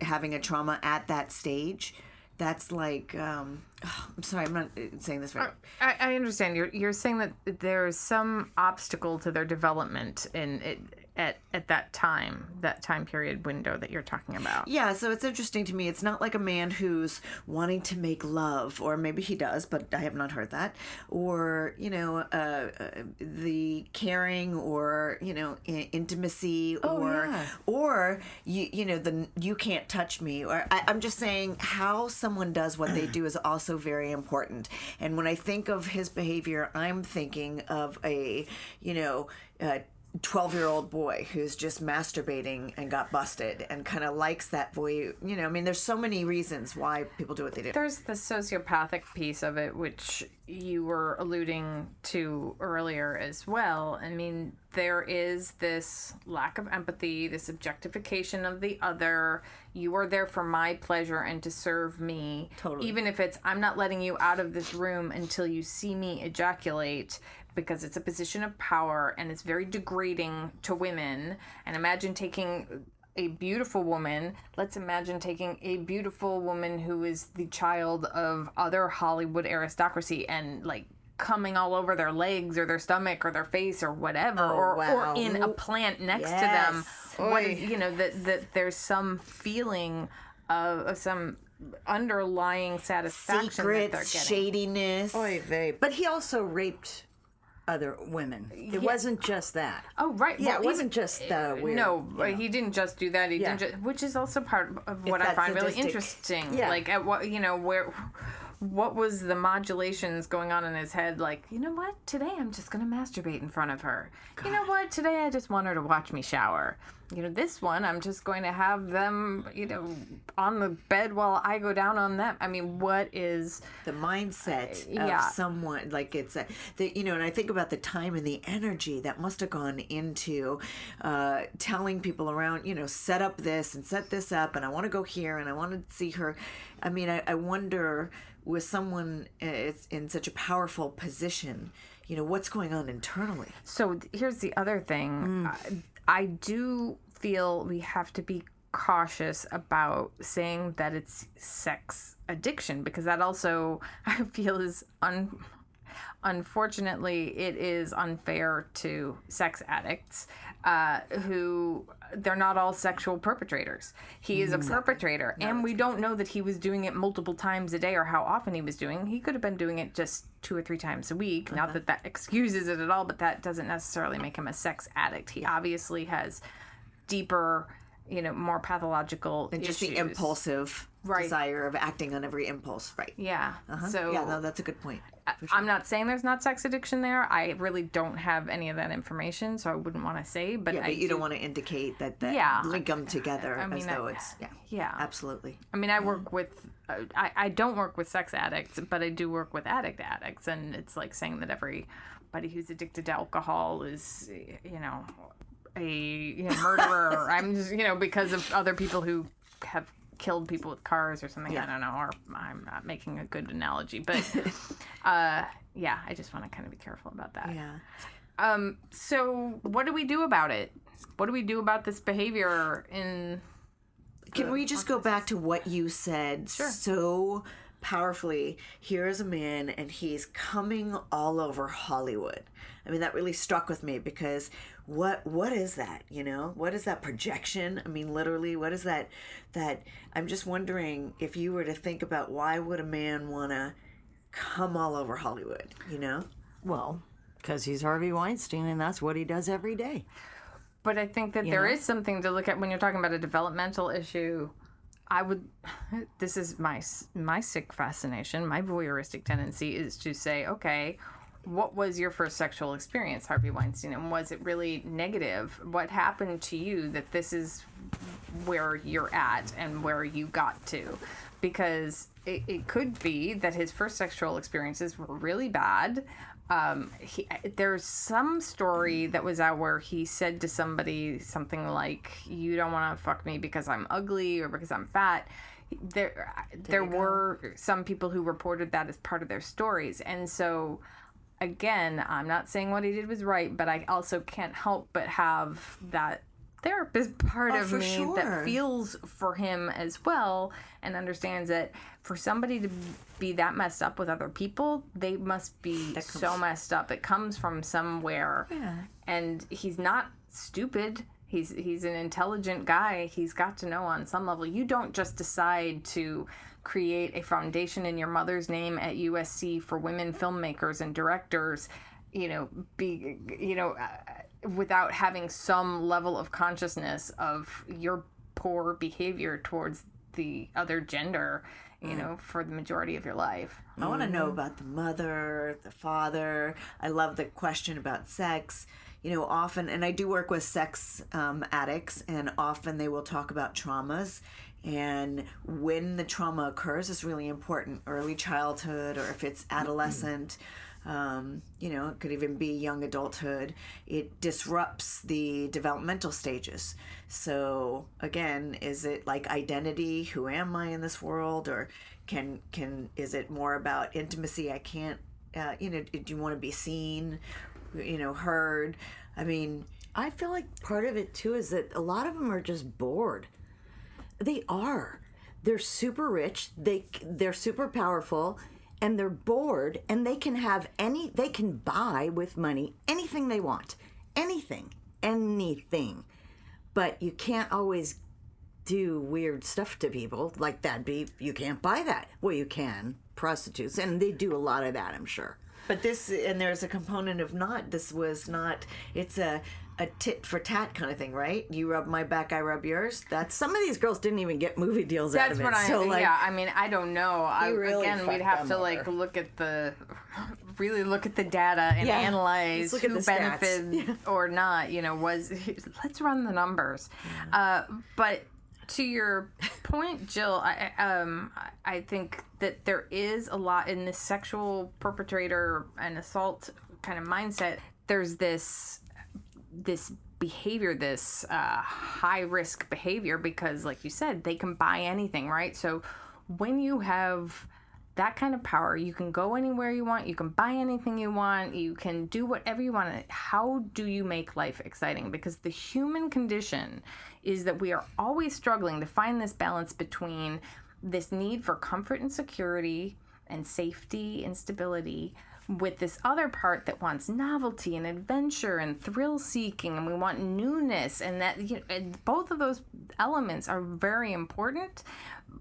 having a trauma at that stage, that's like, um, oh, I'm sorry, I'm not saying this right. I, I understand. You're you're saying that there's some obstacle to their development in it, at at that time, that time period window that you're talking about. Yeah, so it's interesting to me. It's not like a man who's wanting to make love, or maybe he does, but I have not heard that. Or, you know, uh, the caring, or, you know, in- intimacy, oh, or, yeah. or you, you know, the you can't touch me. Or I, I'm just saying how someone does what they do is also very important. And when I think of his behavior, I'm thinking of a, you know, uh, twelve-year-old boy who's just masturbating and got busted and kind of likes that boy. You know, I mean, there's so many reasons why people do what they do. There's the sociopathic piece of it, which you were alluding to earlier as well. I mean, there is this lack of empathy, this objectification of the other. You are there for my pleasure and to serve me. Totally. Even if it's, I'm not letting you out of this room until you see me ejaculate, because it's a position of power and it's very degrading to women. And imagine taking a beautiful woman. Let's imagine taking a beautiful woman who is the child of other Hollywood aristocracy and like coming all over their legs or their stomach or their face or whatever, oh, or, wow. or in a plant next yes. to them. Oy. What is, you know, that that there's some feeling of, of some underlying satisfaction. Secrets, that they're getting. Shadiness. Oy vey. But he also raped other women. It yeah. wasn't just that. Oh, right. Yeah, well, it wasn't just the weird. No, you know. He didn't just do that. He yeah. didn't just, which is also part of what I find sadistic. Really interesting. Yeah. Like, at what, you know, where, what was the modulations going on in his head? Like, you know what? Today I'm just going to masturbate in front of her. God. You know what? Today I just want her to watch me shower. You know, this one, I'm just going to have them, you know, on the bed while I go down on them. I mean, what is the mindset uh, of yeah. someone? Like, it's, a, the, you know, and I think about the time and the energy that must have gone into uh, telling people around, you know, set up this and set this up, and I want to go here and I want to see her. I mean, I, I wonder with someone is in such a powerful position, you know, what's going on internally. So here's the other thing. Mm. Uh, I do feel we have to be cautious about saying that it's sex addiction, because that also, I feel, is un- unfortunately, it is unfair to sex addicts uh, who, they're not all sexual perpetrators. He is a no. perpetrator, no. and we don't know that he was doing it multiple times a day or how often he was doing. He could have been doing it just two or three times a week. Uh-huh. Not that that excuses it at all, but that doesn't necessarily make him a sex addict. He obviously has deeper, you know, more pathological and issues. Just the impulsive right. desire of acting on every impulse. Right. Yeah. Uh-huh. So yeah, no, that's a good point. Sure. I'm not saying there's not sex addiction there. I really don't have any of that information, so I wouldn't want to say. But, yeah, but I you do... don't want to indicate that, that yeah. link them together I mean, as though I, it's... Yeah, yeah, absolutely. I mean, I work with... Uh, I, I don't work with sex addicts, but I do work with addict addicts, and it's like saying that everybody who's addicted to alcohol is, you know, a you know, murderer. I'm just, you know, because of other people who have killed people with cars or something. Yeah. I don't know, or I'm not making a good analogy, but uh yeah, I just want to kind of be careful about that. Yeah. Um so what do we do about it? What do we do about this behavior in Can the, we just go back to what you said sure. so powerfully? Here is a man and he's coming all over Hollywood. I mean, that really struck with me because what what is that, you know? What is that projection? I mean, literally, what is that? That I'm just wondering if you were to think about why would a man want to come all over Hollywood, you know? Well, because he's Harvey Weinstein, and that's what he does every day. But I think that you there know? is something to look at when you're talking about a developmental issue. I would, this is my my sick fascination, my voyeuristic tendency is to say, okay, what was your first sexual experience, Harvey Weinstein? And was it really negative? What happened to you that this is where you're at and where you got to? Because it, it could be that his first sexual experiences were really bad. Um, he, there's some story that was out where he said to somebody something like, you don't want to fuck me because I'm ugly or because I'm fat. There, there were some people who reported that as part of their stories. And so, again, I'm not saying what he did was right, but I also can't help but have that therapist part oh, of me sure. that feels for him as well and understands that for somebody to be that messed up with other people, they must be comes, so messed up. It comes from somewhere. Yeah. And he's not stupid. He's he's an intelligent guy. He's got to know on some level. You don't just decide to create a foundation in your mother's name at U S C for women filmmakers and directors, you know, be, you know, without having some level of consciousness of your poor behavior towards the other gender, you know, for the majority of your life. I want to know about the mother, the father. I love the question about sex. You know, often, and I do work with sex um, addicts, and often they will talk about traumas. And when the trauma occurs is really important, early childhood, or if it's adolescent, um, you know, it could even be young adulthood. It disrupts the developmental stages. So again, is it like identity? Who am I in this world? Or can can is it more about intimacy? I can't, uh, you know, do you want to be seen, you know, heard? I mean, I feel like part of it too is that a lot of them are just bored. They are. They're super rich. They they're super powerful, and they're bored. And they can have any. They can buy with money anything they want, anything, anything. But you can't always do weird stuff to people like that. Be you can't buy that. Well, you can prostitutes, and they do a lot of that, I'm sure. But this, and there's a component of not. This was not. It's a. A tit for tat kind of thing, right? You rub my back, I rub yours. That's some of these girls didn't even get movie deals out of it. That's what I. So like, yeah, I mean, I don't know. I, really again, we'd have to over. like look at the, really look at the data and yeah. analyze who benefited yeah. or not. You know, was let's run the numbers. Yeah. Uh, but to your point, Jill, I, um, I think that there is a lot in this sexual perpetrator and assault kind of mindset. There's this. this behavior, this uh, high-risk behavior, because, like you said, they can buy anything, right? So when you have that kind of power, you can go anywhere you want, you can buy anything you want, you can do whatever you want. How do you make life exciting? Because the human condition is that we are always struggling to find this balance between this need for comfort and security and safety and stability with this other part that wants novelty and adventure and thrill-seeking, and we want newness, and that you know, and both of those elements are very important,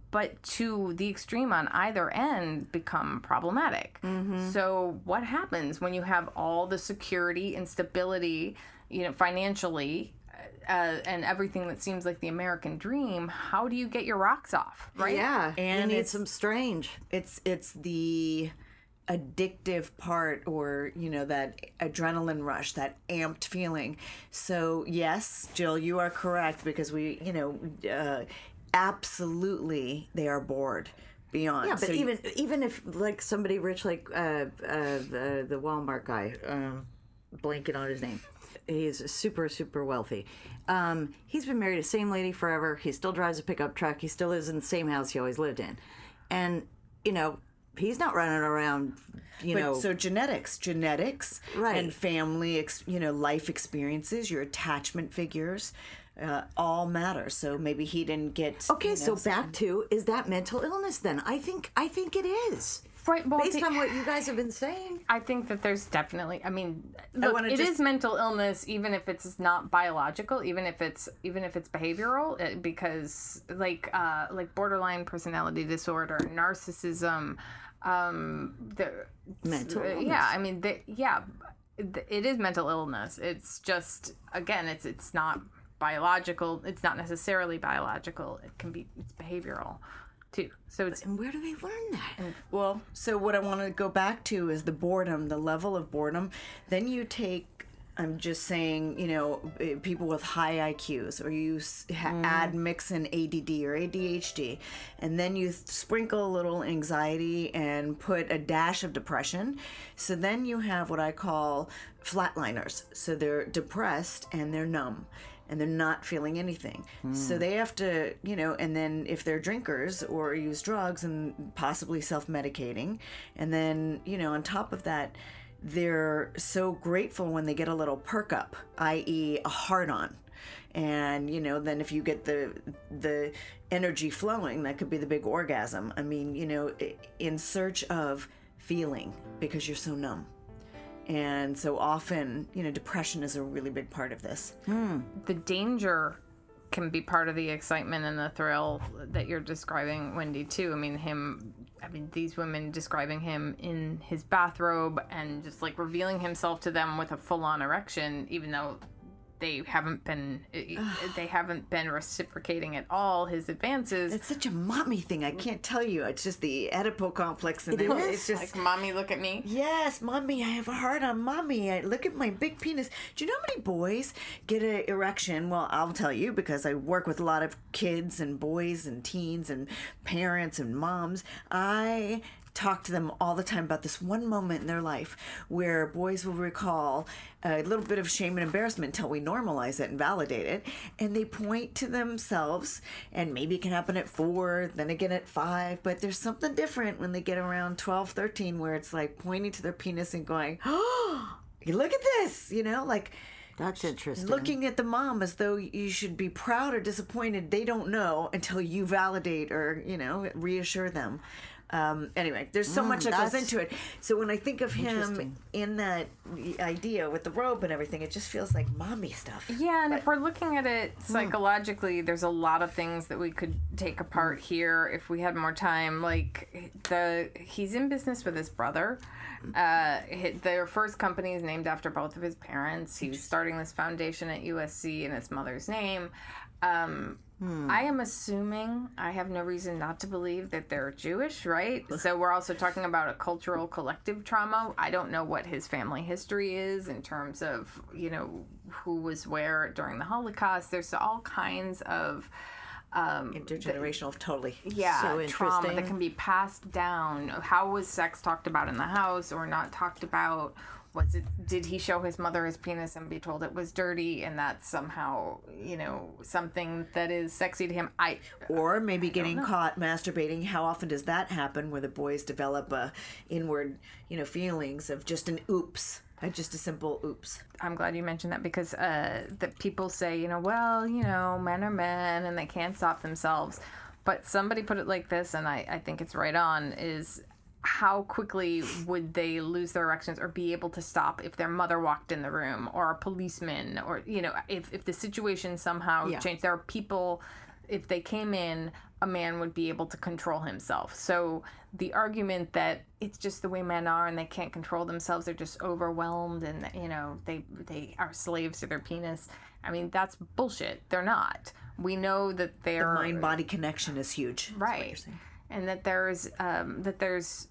but to the extreme on either end become problematic. Mm-hmm. So what happens when you have all the security and stability, you know, financially, Uh, and everything that seems like the American dream? How do you get your rocks off, right? Yeah, and you need it's some strange. It's it's the addictive part, or you know, that adrenaline rush, that amped feeling. So yes, Jill, you are correct, because we, you know, uh, absolutely they are bored beyond. Yeah, but so even you, even if like somebody rich, like uh, uh, the, the Walmart guy, um, blanking on his name. He's super, super wealthy. Um, he's been married to the same lady forever. He still drives a pickup truck. He still lives in the same house he always lived in. And, you know, he's not running around, you but, know. So genetics, genetics right. and family, ex, you know, life experiences, your attachment figures, uh, all matter. So maybe he didn't get. Okay, you know, so back to, is that mental illness then? I think I think it is. Right, well, based the, on what you guys have been saying, I think that there's definitely. I mean, look, I it just, is mental illness, even if it's not biological, even if it's even if it's behavioral, it, because like uh, like borderline personality disorder, narcissism, um, the mental. Illness. Yeah, I mean, the, yeah, the, it is mental illness. It's just again, it's it's not biological. It's not necessarily biological. It can be it's behavioral. Too. So it's, and where do they learn that? Well, so what I want to go back to is the boredom, the level of boredom. Then you take, I'm just saying, you know, people with high I Qs, or you mm. add mix in A D D or A D H D, and then you sprinkle a little anxiety and put a dash of depression. So then you have what I call flatliners. So they're depressed and they're numb. And they're not feeling anything. Mm. So they have to, you know, and then if they're drinkers or use drugs and possibly self-medicating, and then, you know, on top of that, they're so grateful when they get a little perk up, that is a hard-on. And, you know, then if you get the the energy flowing, that could be the big orgasm. I mean, you know, in search of feeling because you're so numb. And so often, you know, depression is a really big part of this. Mm. The danger can be part of the excitement and the thrill that you're describing, Wendy, too. I mean, him, I mean, these women describing him in his bathrobe and just like revealing himself to them with a full-on erection, even though they haven't been, they haven't been reciprocating at all his advances. It's such a mommy thing. I can't tell you. It's just the Oedipal complex. And it it's just like, mommy, look at me. Yes, mommy, I have a heart on mommy. I look at my big penis. Do you know how many boys get an erection? Well, I'll tell you because I work with a lot of kids and boys and teens and parents and moms. I talk to them all the time about this one moment in their life where boys will recall a little bit of shame and embarrassment until we normalize it and validate it, and they point to themselves, and maybe it can happen at four, then again at five, but there's something different when they get around twelve, thirteen where it's like pointing to their penis and going, oh, look at this, you know, like that's interesting. Looking at the mom as though you should be proud or disappointed. They don't know until you validate or, you know, reassure them. Um, anyway, there's so mm, much that goes into it. So when I think of him in that idea with the robe and everything, it just feels like mommy stuff. Yeah, and but, if we're looking at it psychologically, mm. there's a lot of things that we could take apart here if we had more time. Like, the he's in business with his brother. Uh, his, their first company is named after both of his parents. He was starting this foundation at U S C in his mother's name. Um, Hmm. I am assuming, I have no reason not to believe that they're Jewish, right? So we're also talking about a cultural collective trauma. I don't know what his family history is in terms of, you know, who was where during the Holocaust. There's all kinds of... Um, Intergenerational, that, totally. Yeah, so trauma that can be passed down. How was sex talked about in the house or not talked about? Was it, did he show his mother his penis and be told it was dirty, and that's somehow, you know, something that is sexy to him? I Or maybe I getting caught masturbating. How often does that happen where the boys develop a inward, you know, feelings of just an oops? Just a simple oops. I'm glad you mentioned that because uh, that people say, you know, well, you know, men are men and they can't stop themselves. But somebody put it like this, and I, I think it's right on, is... how quickly would they lose their erections or be able to stop if their mother walked in the room or a policeman or, you know, if, if the situation somehow yeah. changed. There are people, if they came in, a man would be able to control himself. So the argument that it's just the way men are and they can't control themselves, they're just overwhelmed and, you know, they they are slaves to their penis. I mean, that's bullshit. They're not. We know that their the mind-body connection is huge. Right. And that there's um, that there's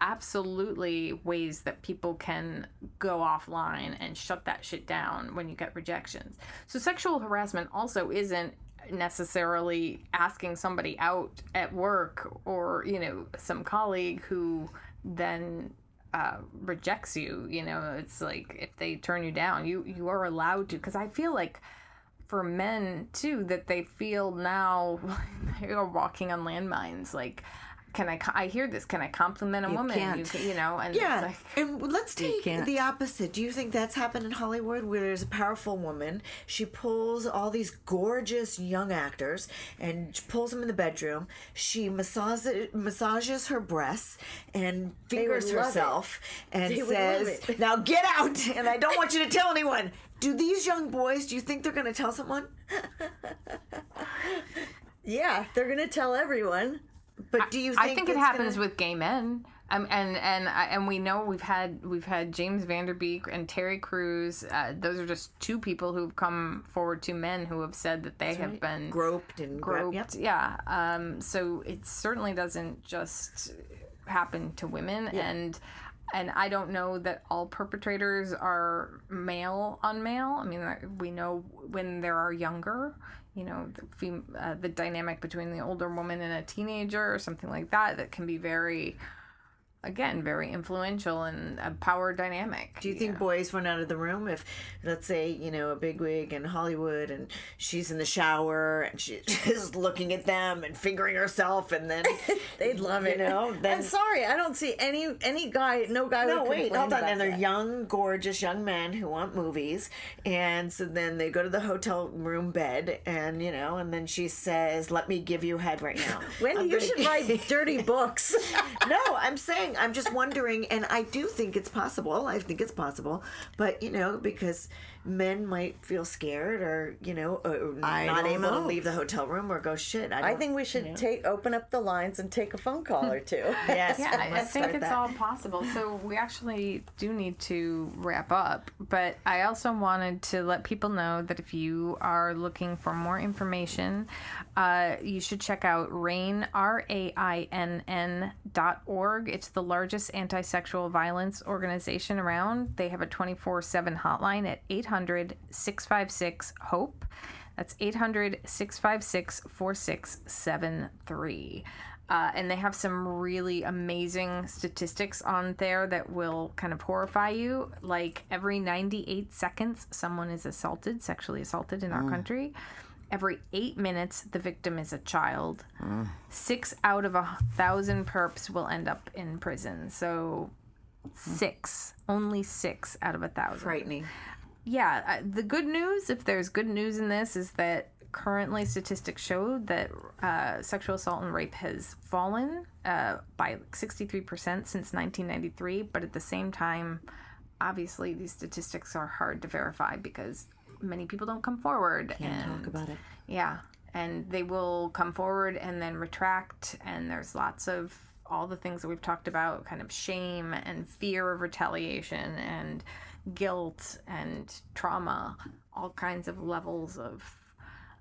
absolutely ways that people can go offline and shut that shit down when you get rejections. So sexual harassment also isn't necessarily asking somebody out at work or, you know, some colleague who then uh, rejects you. You know, it's like if they turn you down, you, you are allowed to. Because I feel like... for men too, that they feel now they are walking on landmines. Like, can I, I hear this, can I compliment a you woman? Can't. You can, you know, and yeah. It's like, and let's take the opposite. Do you think that's happened in Hollywood, where there's a powerful woman, she pulls all these gorgeous young actors and pulls them in the bedroom, she massages, massages her breasts and fingers herself and says, now get out, and I don't want you to tell anyone. Do these young boys, do you think they're going to tell someone? Yeah, they're going to tell everyone. But do you think I think it happens gonna... with gay men. Um, and and and we know we've had we've had James Van Der Beek and Terry Crews. Uh, those are just two people who've come forward, two men who have said that they That's have right. been groped and groped. Yep. Yeah. Um, so it certainly doesn't just happen to women. Yeah. And and I don't know that all perpetrators are male on male. I mean, we know when there are younger. You know, the, fem- uh, the dynamic between the older woman and a teenager or something like that, that can be very, again, very influential and a power dynamic. Do you, you think know? boys run out of the room if, let's say, you know, a bigwig in Hollywood and she's in the shower and she's looking at them and fingering herself and then they'd love it. You know, then... I'm sorry, I don't see any any guy, no guy no, would complain wait, hold on. And they're that. young, gorgeous young men who want movies, and so then they go to the hotel room bed and, you know, and then she says, let me give you head right now. Wendy, I'm you gonna... should write dirty books. No, I'm saying I'm just wondering, and I do think it's possible. I think it's possible, but you know, because men might feel scared, or you know, or not able know. to leave the hotel room, or go shit. I, I think we should you know. take open up the lines and take a phone call or two. Yes, yeah, I, I think it's that. all possible. So we actually do need to wrap up, but I also wanted to let people know that if you are looking for more information, uh, you should check out RAINN, R A I N N dot org. It's the largest anti-sexual violence organization around. They have a twenty-four seven hotline at eight hundred, six five six, HOPE. That's eight hundred, six five six, four six seven three. Uh, and they have some really amazing statistics on there that will kind of horrify you. Like every ninety-eight seconds, someone is assaulted, sexually assaulted in mm. our country. Every eight minutes, the victim is a child. Mm. Six out of a thousand perps will end up in prison. So six, only six out of a thousand. Frightening. Yeah. The good news, if there's good news in this, is that currently statistics show that uh, sexual assault and rape has fallen uh, by sixty-three percent since nineteen ninety-three. But at the same time, obviously, these statistics are hard to verify because many people don't come forward Can't and talk about it. Yeah, and they will come forward and then retract. And there's lots of all the things that we've talked about, kind of shame and fear of retaliation and guilt and trauma, all kinds of levels of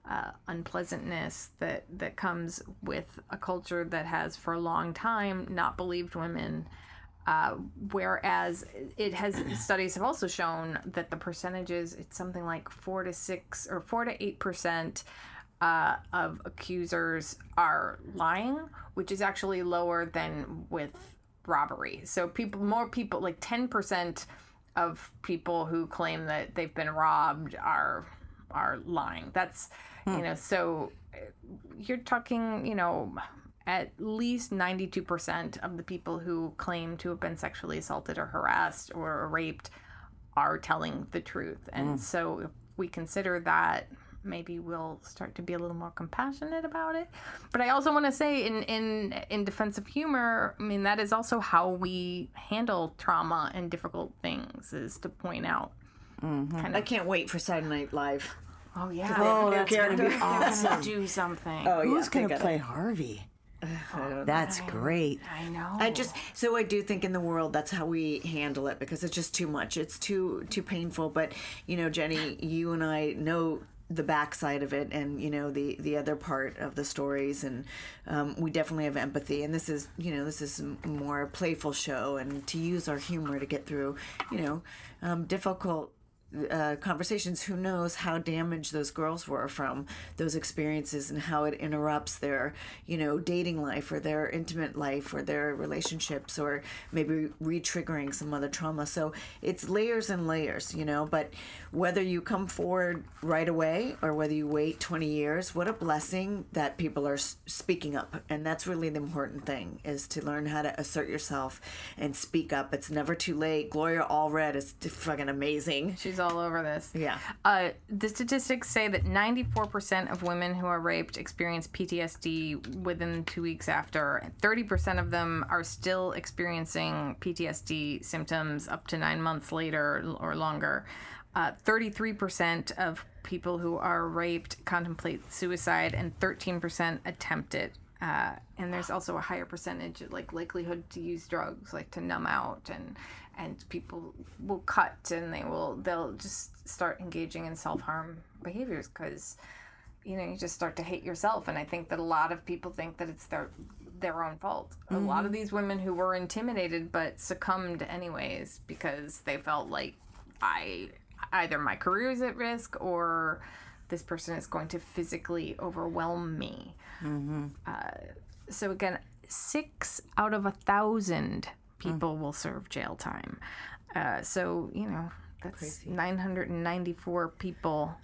uh, unpleasantness that that comes with a culture that has for a long time not believed women. Uh, whereas it has studies have also shown that the percentages, it's something like four to six or four to eight percent uh, of accusers are lying, which is actually lower than with robbery. So people, more people, like ten percent of people who claim that they've been robbed are are lying. That's hmm. you know, so you're talking, you know. At least ninety-two percent of the people who claim to have been sexually assaulted or harassed or raped are telling the truth. And mm. so if we consider that, maybe we'll start to be a little more compassionate about it. But I also want to say in, in, in defense of humor, I mean, that is also how we handle trauma and difficult things, is to point out. Mm-hmm. Kind of, I can't wait for Saturday Night Live. Oh, yeah. Oh, that's going to be awesome. Gonna do something. Oh, yeah, who's going to play it. Harvey? Oh, that's I, great. I know. I just so I do think in the world that's how we handle it, because it's just too much. It's too too painful. But you know, Jenny, you and I know the backside of it, and you know the the other part of the stories, and um, we definitely have empathy. And this is you know this is more a playful show, and to use our humor to get through you know um, difficult uh, conversations, who knows how damaged those girls were from those experiences and how it interrupts their, you know, dating life or their intimate life or their relationships or maybe re-triggering some other trauma. So it's layers and layers, you know, but whether you come forward right away or whether you wait twenty years, what a blessing that people are speaking up. And that's really the important thing, is to learn how to assert yourself and speak up. It's never too late. Gloria Allred is fucking amazing. She's all over this. Yeah. Uh, the statistics say that ninety-four percent of women who are raped experience P T S D within two weeks after. thirty percent of them are still experiencing P T S D symptoms up to nine months later or longer. Uh, thirty-three percent of people who are raped contemplate suicide, and thirteen percent attempt it. Uh, and there's also a higher percentage of, like, likelihood to use drugs, like to numb out, and and people will cut and they will they'll just start engaging in self-harm behaviors because, you know, you just start to hate yourself. And I think that a lot of people think that it's their their own fault. Mm-hmm. A lot of these women who were intimidated but succumbed anyways because they felt like I either my career is at risk or this person is going to physically overwhelm me. Mm-hmm. Uh, so again, six out of a thousand people mm. will serve jail time. Uh, so, you know, that's crazy. nine hundred ninety-four people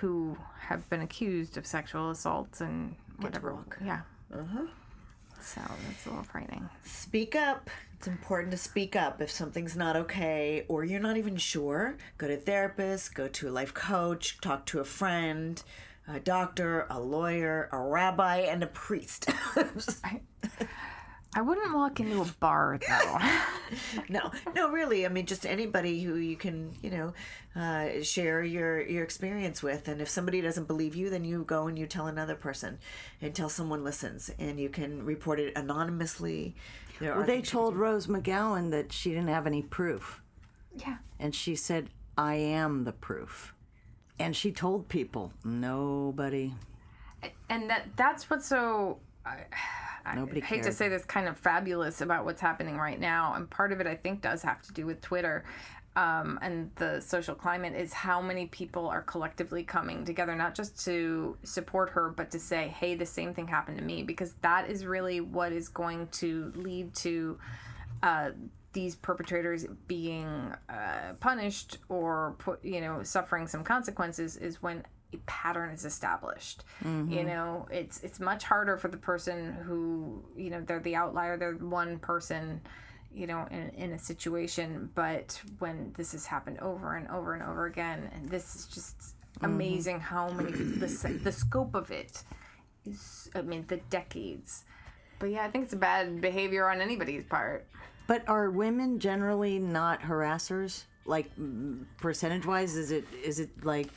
who have been accused of sexual assaults and Get whatever. Yeah. Uh-huh. So that's a little frightening. Speak up. It's important to speak up. If something's not okay or you're not even sure, go to a therapist, go to a life coach, talk to a friend, a doctor, a lawyer, a rabbi, and a priest. I, I wouldn't walk into a bar, though. No. No, really. I mean, just anybody who you can, you know, uh, share your, your experience with. And if somebody doesn't believe you, then you go and you tell another person until someone listens. And you can report it anonymously. There well, they told Rose McGowan that she didn't have any proof. Yeah. And she said, I am the proof. And she told people, nobody. And that that's what's so... I, I Nobody hate cared. to say this, kind of fabulous about what's happening right now, and part of it I think does have to do with Twitter um, and the social climate, is how many people are collectively coming together, not just to support her, but to say, hey, the same thing happened to me, because that is really what is going to lead to uh, these perpetrators being uh, punished or put, you know, suffering some consequences, is when a pattern is established. Mm-hmm. You know, it's it's much harder for the person who, you know, they're the outlier, they're one person, you know, in, in a situation. But when this has happened over and over and over again, and this is just amazing. Mm-hmm. How many the, the scope of it is, I mean, the decades. But yeah, I think it's a bad behavior on anybody's part. But are women generally not harassers? Like, percentage wise, is it is it like...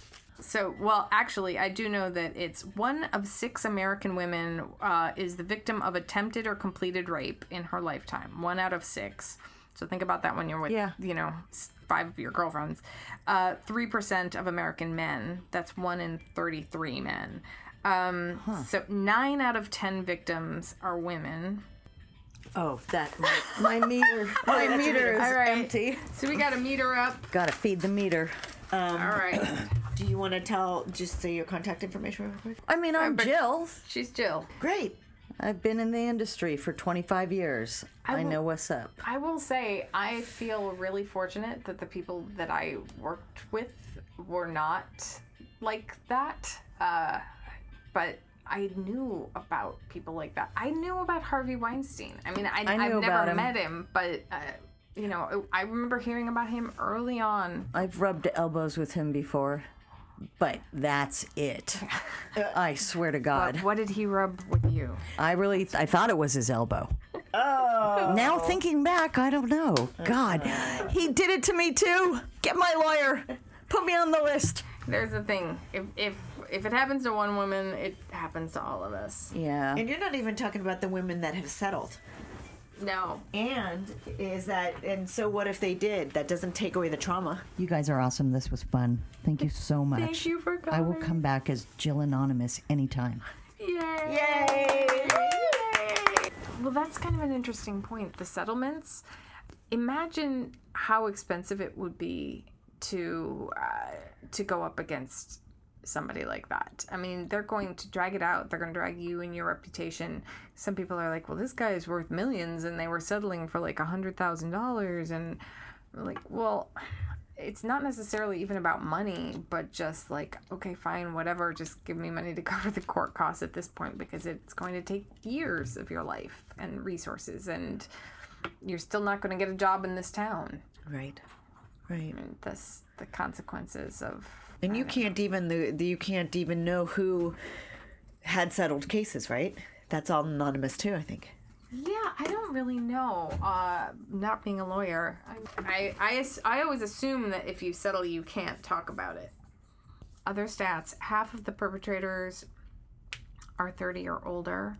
So, well, actually, I do know that it's one of six American women uh, is the victim of attempted or completed rape in her lifetime. One out of six. So think about that when you're with, yeah. you know, five of your girlfriends. Uh, three percent of American men. That's one in thirty-three men. Um, huh. So nine out of ten victims are women. Oh, that my, my meter. My oh, meter is All right. empty. So we got a meter up. Got to feed the meter. Um, All right. Do you want to tell, just say your contact information real quick? I mean, I'm Jill. She's Jill. Great. I've been in the industry for twenty-five years. I, will, I know what's up. I will say I feel really fortunate that the people that I worked with were not like that. Uh, but I knew about people like that. I knew about Harvey Weinstein. I mean, I, I I've never him. met him, but... Uh, you know, I remember hearing about him early on. I've rubbed elbows with him before, but that's it. I swear to God. But what did he rub with you? I really, th- I thought it was his elbow. Oh. Now thinking back, I don't know. God, he did it to me too. Get my lawyer. Put me on the list. There's the thing. If if if it happens to one woman, it happens to all of us. Yeah. And you're not even talking about the women that have settled. No. And is that, and so what if they did? That doesn't take away the trauma. You guys are awesome. This was fun. Thank you so much. Thank you for coming. I will come back as Jill Anonymous anytime. Yay. Yay. Yay. Well, that's kind of an interesting point. The settlements. Imagine how expensive it would be to uh, to go up against somebody like that. I mean, they're going to drag it out. They're going to drag you and your reputation. Some people are like, well, this guy is worth millions, and they were settling for like one hundred thousand dollars. And like, well, it's not necessarily even about money, but just like, okay, fine, whatever. Just give me money to cover the court costs at this point, because it's going to take years of your life and resources, and you're still not going to get a job in this town. Right. Right. I mean, that's the consequences of... And you can't even the you can't even know who had settled cases, right? That's all anonymous too, I think. Yeah, I don't really know. Uh, not being a lawyer, I, I, I, I always assume that if you settle, you can't talk about it. Other stats: half of the perpetrators are thirty or older,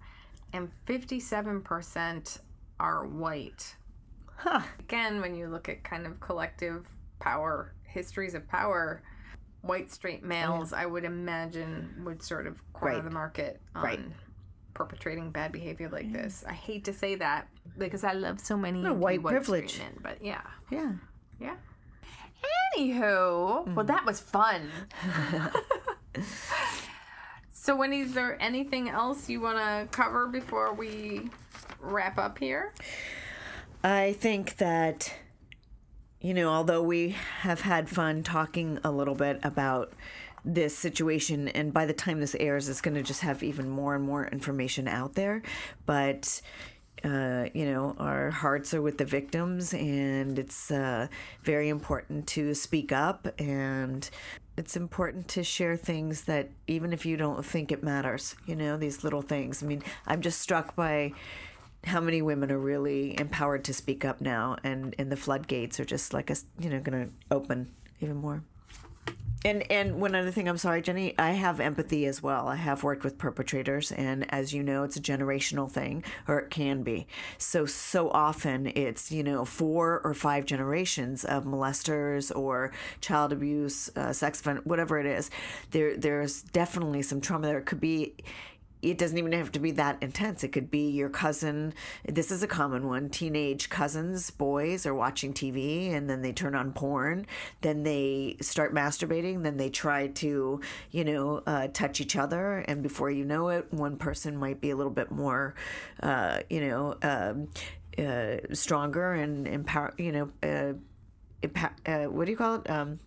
and fifty-seven percent are white. Huh. Again, when you look at kind of collective power, histories of power. White straight males, I would imagine, would sort of corner right. the market on right. perpetrating bad behavior like yeah. this. I hate to say that because I love so many no, white, white privilege men, but yeah, yeah, yeah. Anywho, mm. well, that was fun. So, Wendy, is there anything else you want to cover before we wrap up here? I think that, you know, although we have had fun talking a little bit about this situation, and by the time this airs, it's going to just have even more and more information out there. But, uh, you know, our hearts are with the victims, and it's uh, very important to speak up, and it's important to share things that even if you don't think it matters, you know, these little things. I mean, I'm just struck by how many women are really empowered to speak up now, and, and the floodgates are just like a, you know, going to open even more. And and one other thing, I'm sorry, Jenny, I have empathy as well. I have worked with perpetrators, and as you know, it's a generational thing, or it can be. So, so often it's, you know, four or five generations of molesters or child abuse, uh, sex offender, whatever it is. There, there's definitely some trauma there. It could be... It doesn't even have to be that intense. It could be your cousin. This is a common one. Teenage cousins, boys, are watching T V, and then they turn on porn. Then they start masturbating. Then they try to, you know, uh, touch each other. And before you know it, one person might be a little bit more, uh, you know, uh, uh, stronger and empower. You know, uh, empower, uh, what do you call it? Um,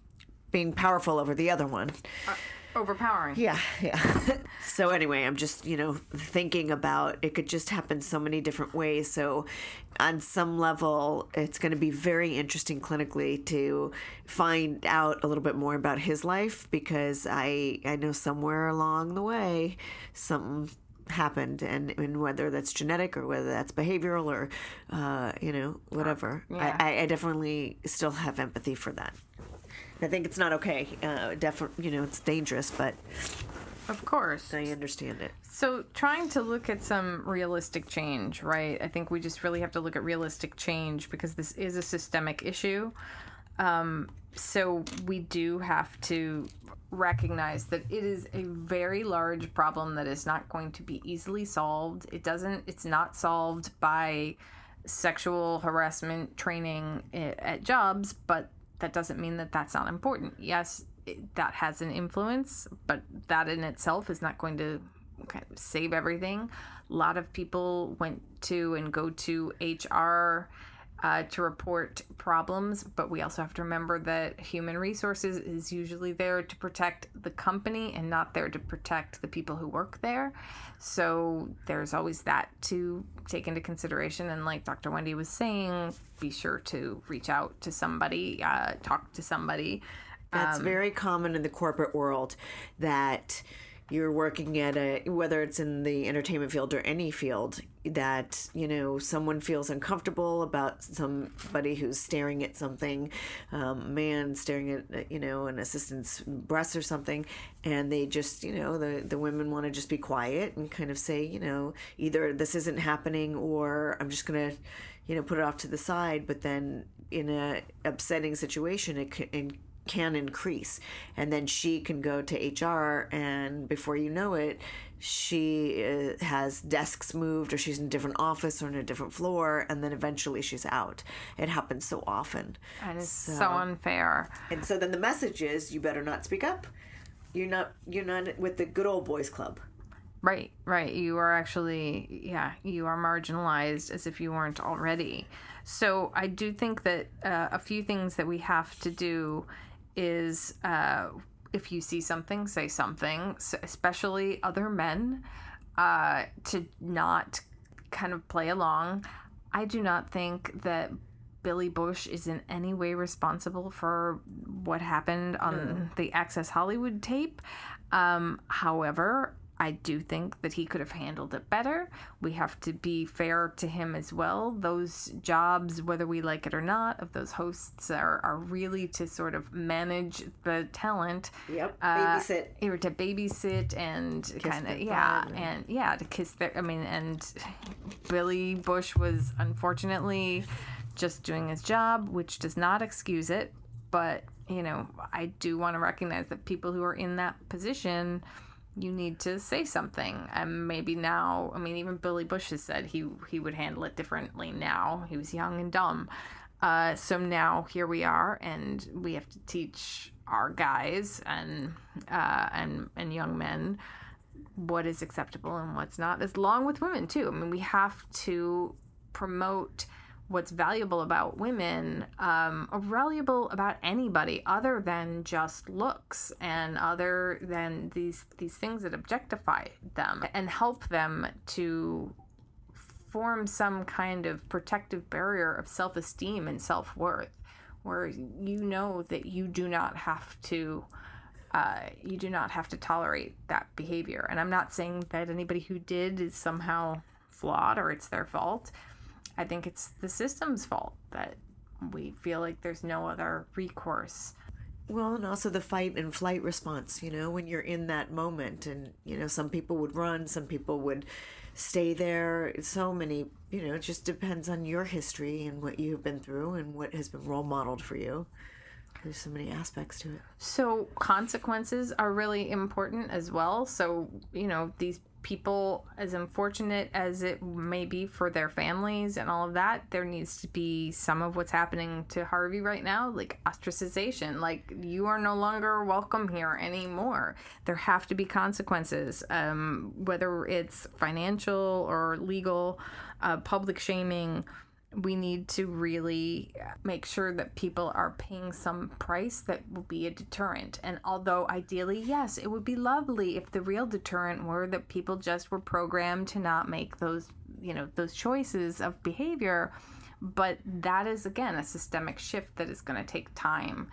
being powerful over the other one. Uh- Overpowering. Yeah, yeah. So anyway, I'm just, you know, thinking about it could just happen so many different ways. So on some level, it's going to be very interesting clinically to find out a little bit more about his life, because I I know somewhere along the way something happened, and, and whether that's genetic or whether that's behavioral or, uh, you know, whatever. Yeah. I, I definitely still have empathy for that. I think it's not okay. Uh, definitely, you know, it's dangerous, but of course, I understand it. So, trying to look at some realistic change, right? I think we just really have to look at realistic change, because this is a systemic issue. Um, so we do have to recognize that it is a very large problem that is not going to be easily solved. It doesn't. It's not solved by sexual harassment training at jobs, but that doesn't mean that that's not important. Yes, it, that has an influence, but that in itself is not going to kind of save everything. A lot of people went to and go to H R uh, to report problems, but we also have to remember that human resources is usually there to protect the company and not there to protect the people who work there. So there's always that to take into consideration. And like Doctor Wendy was saying, be sure to reach out to somebody, uh, talk to somebody. That's um, very common in the corporate world, that you're working at a, whether it's in the entertainment field or any field, that, you know, someone feels uncomfortable about somebody who's staring at something, um, man staring at, you know, an assistant's breasts or something, and they just, you know, the, the women want to just be quiet and kind of say, you know, either this isn't happening, or I'm just going to, you know, put it off to the side. But then in a upsetting situation, it can, it can increase. And then she can go to H R, and before you know it, she has desks moved, or she's in a different office or in a different floor, and then eventually she's out. It happens so often. And it's so, so unfair. And so then the message is, you better not speak up. You're not, you're not with the good old boys club. Right, right. You are actually, yeah, you are marginalized as if you weren't already. So I do think that uh, a few things that we have to do is... Uh, if you see something, say something, especially other men, uh, to not kind of play along. I do not think that Billy Bush is in any way responsible for what happened on mm. the Access Hollywood tape. Um, however, I do think that he could have handled it better. We have to be fair to him as well. Those jobs, whether we like it or not, of those hosts are, are really to sort of manage the talent. Yep, uh, babysit. Or to babysit and kind of, yeah, and, and yeah, to kiss their, I mean, and Billy Bush was unfortunately just doing his job, which does not excuse it. But, you know, I do want to recognize that people who are in that position... you need to say something. And maybe now, I mean, even Billy Bush has said he he would handle it differently now. He was young and dumb. Uh, so now here we are, and we have to teach our guys and uh, and and young men what is acceptable and what's not, as long with women, too. I mean, we have to promote what's valuable about women, um, or valuable about anybody other than just looks and other than these these things that objectify them, and help them to form some kind of protective barrier of self-esteem and self-worth, where you know that you do not have to uh, you do not have to tolerate that behavior. And I'm not saying that anybody who did is somehow flawed or it's their fault. I think it's the system's fault that we feel like there's no other recourse. Well, and also the fight and flight response, you know, when you're in that moment and, you know, some people would run, some people would stay there. So many, you know, it just depends on your history and what you've been through and what has been role modeled for you. There's so many aspects to it. So consequences are really important as well. So, you know, these people, as unfortunate as it may be for their families and all of that, there needs to be some of what's happening to Harvey right now, like ostracization, like you are no longer welcome here anymore. There have to be consequences, um, whether it's financial or legal, uh, public shaming. We need to really make sure that people are paying some price that will be a deterrent. And although ideally, yes, it would be lovely if the real deterrent were that people just were programmed to not make those, you know, those choices of behavior. But that is, again, a systemic shift that is going to take time.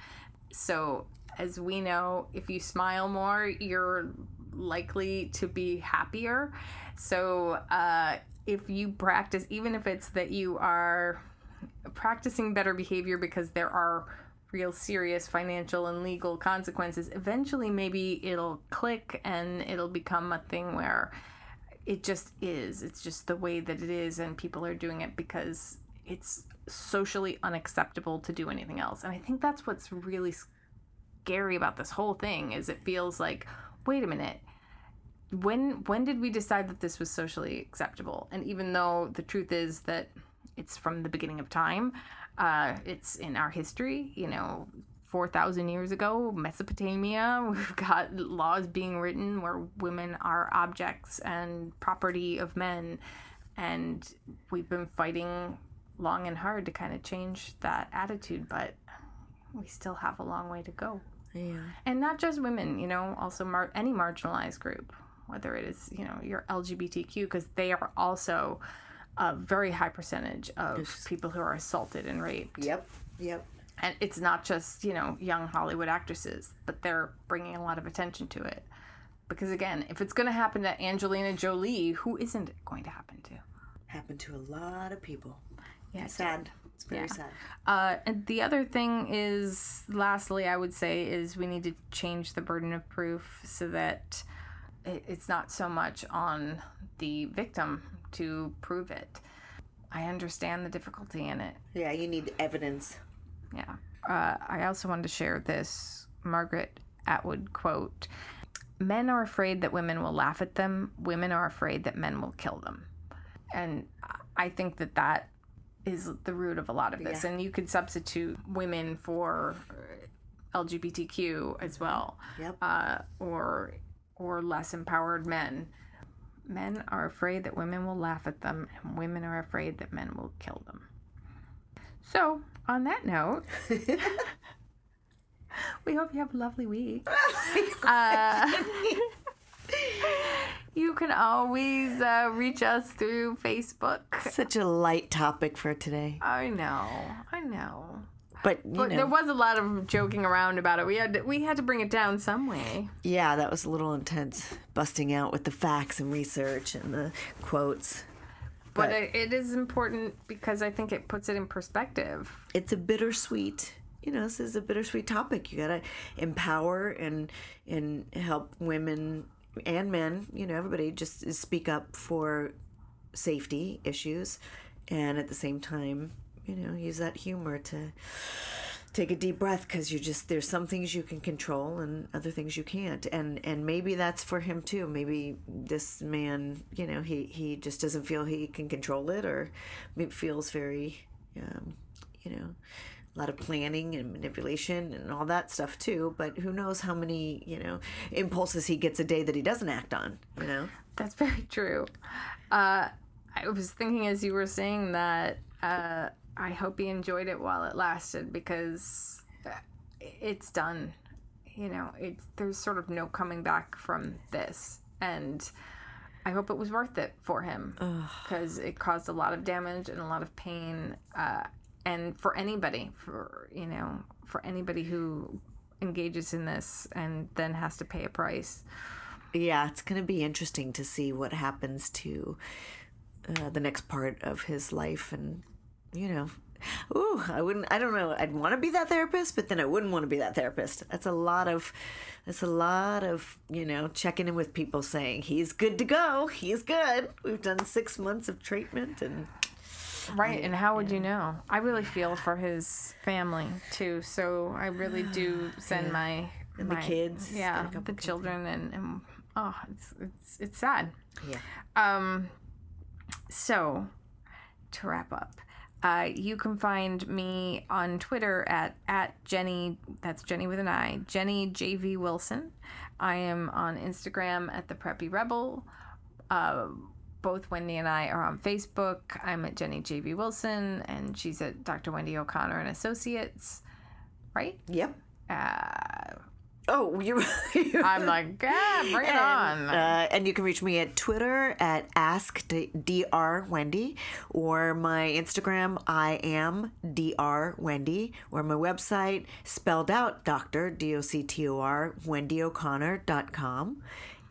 So as we know, if you smile more, you're likely to be happier. So, uh, if you practice, even if it's that you are practicing better behavior because there are real serious financial and legal consequences, eventually maybe it'll click and it'll become a thing where it just is. It's just the way that it is, and people are doing it because it's socially unacceptable to do anything else. And I think that's what's really scary about this whole thing, is it feels like, wait a minute, When when did we decide that this was socially acceptable? And even though the truth is that it's from the beginning of time, uh, it's in our history, you know, four thousand years ago, Mesopotamia, we've got laws being written where women are objects and property of men. And we've been fighting long and hard to kind of change that attitude, but we still have a long way to go. Yeah. And not just women, you know, also mar- any marginalized group, whether it is, you know, your L G B T Q, because they are also a very high percentage of yes. people who are assaulted and raped. Yep, yep. And it's not just, you know, young Hollywood actresses, but they're bringing a lot of attention to it. Because, again, if it's going to happen to Angelina Jolie, who isn't it going to happen to? Happened to a lot of people. Yeah, it's sad. Sad. It's very yeah. sad. Uh, and the other thing is, lastly, I would say, is we need to change the burden of proof so that it's not so much on the victim to prove it. I understand the difficulty in it. Yeah, you need evidence. Yeah. Uh, I also wanted to share this Margaret Atwood quote. men are afraid that women will laugh at them. Women are afraid that men will kill them. And I think that that is the root of a lot of this. Yeah. And you could substitute women for L G B T Q as well. Yep. Uh, or or less empowered men. Men are afraid that women will laugh at them, and women are afraid that men will kill them. So, on that note, we hope you have a lovely week. uh, you can always uh, reach us through Facebook. Such a light topic for today. I know. I know. But, you but know, there was a lot of joking around about it. We had to, we had to bring it down some way. Yeah, that was a little intense, busting out with the facts and research and the quotes. But, but it is important because I think it puts it in perspective. It's a bittersweet, you know, this is a bittersweet topic. You got to empower and and help women and men, you know, everybody just speak up for safety issues, and at the same time, you know, use that humor to take a deep breath, because you just, there's some things you can control and other things you can't. And and maybe that's for him too. Maybe this man, you know, he, he just doesn't feel he can control it, or it feels very, um, you know, a lot of planning and manipulation and all that stuff too. But who knows how many, you know, impulses he gets a day that he doesn't act on, you know? That's very true. Uh, I was thinking as you were saying that, uh, I hope he enjoyed it while it lasted, because it's done. You know, it's, there's sort of no coming back from this. And I hope it was worth it for him, because it caused a lot of damage and a lot of pain. Uh, and for anybody, for, you know, for anybody who engages in this and then has to pay a price. Yeah, it's going to be interesting to see what happens to uh, the next part of his life. And you know, ooh, I wouldn't, I don't know, I'd want to be that therapist, but then I wouldn't want to be that therapist. That's a lot of, that's a lot of, you know, checking in with people saying, he's good to go, he's good. We've done six months of treatment and... Right, I, and how would yeah. you know? I really feel for his family, too, so I really do send yeah. my... And my, the kids. Yeah, the children, and, and, oh, it's, it's, it's sad. Yeah. Um. So, to wrap up, Uh, you can find me on Twitter at, at Jenni, that's Jenni with an I, Jenni J V. Wilson. I am on Instagram at The Preppy Rebel. Uh, both Wendy and I are on Facebook. I'm at Jenni J V. Wilson, and she's at Doctor Wendy O'Connor and Associates, right? Yep. Uh, oh, you I'm like, yeah, bring it on. Uh, and you can reach me at Twitter at Ask D R Wendy, or my Instagram, I am D R Wendy, or my website, spelled out Doctor D O C T O R Wendy O'Connor dot com.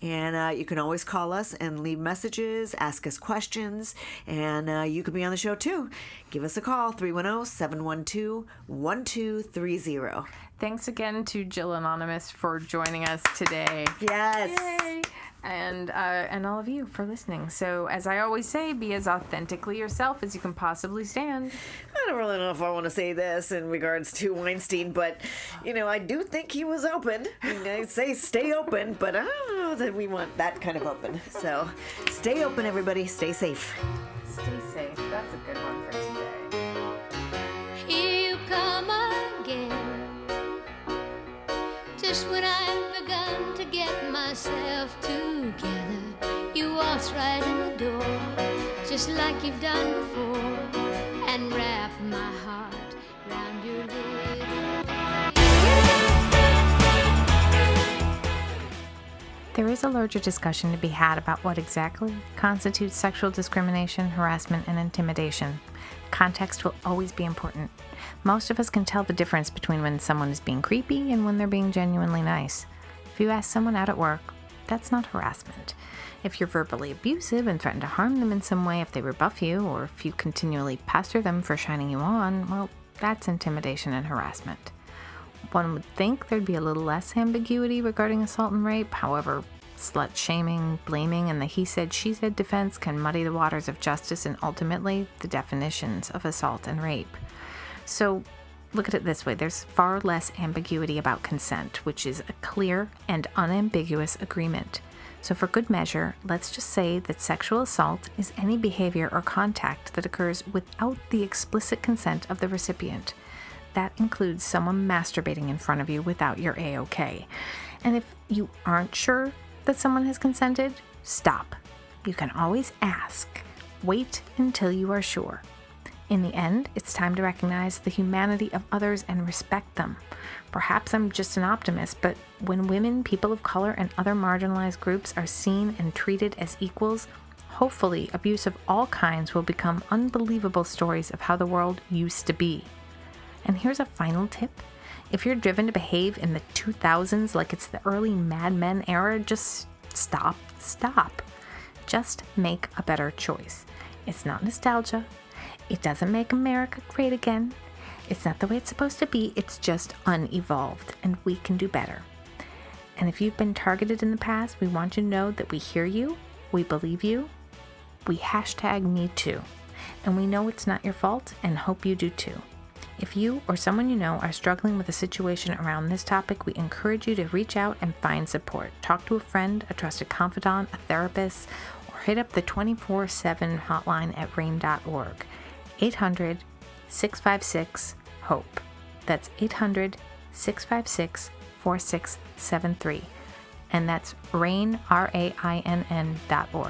And uh, you can always call us and leave messages, ask us questions, and uh, you could be on the show too. Give us a call, three one zero, seven one two, one two three zero. Thanks again to Jill Anonymous for joining us today. Yes. Yay. And uh, and all of you for listening. So, as I always say, be as authentically yourself as you can possibly stand. I don't really know if I want to say this in regards to Weinstein, but, you know, I do think he was open. I mean, I say stay open, but I don't know that we want that kind of open. So, stay open, everybody. Stay safe. Stay safe. That's a good one for today. Here you come again, just when I've begun to get myself together. You waltz right in the door, just like you've done before, and wrap my heart round your little... There is a larger discussion to be had about what exactly constitutes sexual discrimination, harassment, and intimidation. Context will always be important. Most of us can tell the difference between when someone is being creepy and when they're being genuinely nice. If you ask someone out at work, that's not harassment. If you're verbally abusive and threaten to harm them in some way if they rebuff you, or if you continually pester them for shining you on, well, that's intimidation and harassment. One would think there'd be a little less ambiguity regarding assault and rape. However, slut-shaming, blaming, and the he said, she said defense can muddy the waters of justice and ultimately the definitions of assault and rape. So look at it this way. There's far less ambiguity about consent, which is a clear and unambiguous agreement. So for good measure, let's just say that sexual assault is any behavior or contact that occurs without the explicit consent of the recipient. That includes someone masturbating in front of you without your A O K. And if you aren't sure that someone has consented, stop. You can always ask. Wait until you are sure. In the end, it's time to recognize the humanity of others and respect them. Perhaps I'm just an optimist, but when women, people of color, and other marginalized groups are seen and treated as equals, hopefully abuse of all kinds will become unbelievable stories of how the world used to be. And here's a final tip. If you're driven to behave in the two thousands like it's the early Mad Men era, just stop, stop. Just make a better choice. It's not nostalgia. It doesn't make America great again. It's not the way it's supposed to be. It's just unevolved, and we can do better. And if you've been targeted in the past, we want you to know that we hear you, we believe you, we hashtag me too. And we know it's not your fault and hope you do too. If you or someone you know are struggling with a situation around this topic, we encourage you to reach out and find support. Talk to a friend, a trusted confidant, a therapist, or hit up the twenty-four seven hotline at rain dot org. eight hundred, six five six, HOPE. That's eight hundred, six five six, four six seven three. And that's RAINN, R A I N N dot org.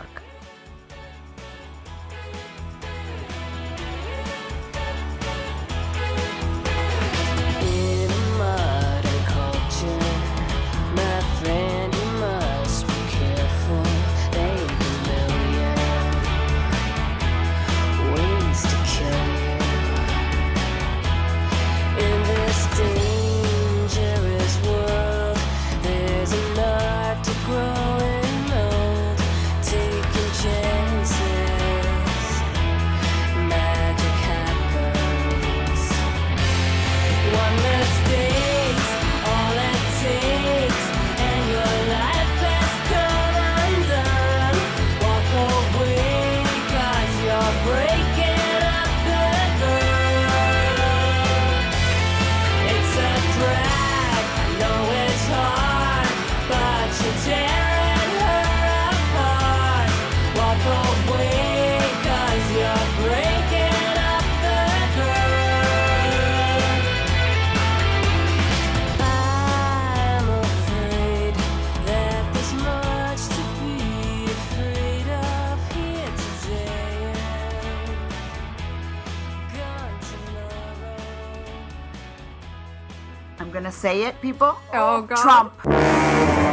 Say it, people. Oh, God. Trump.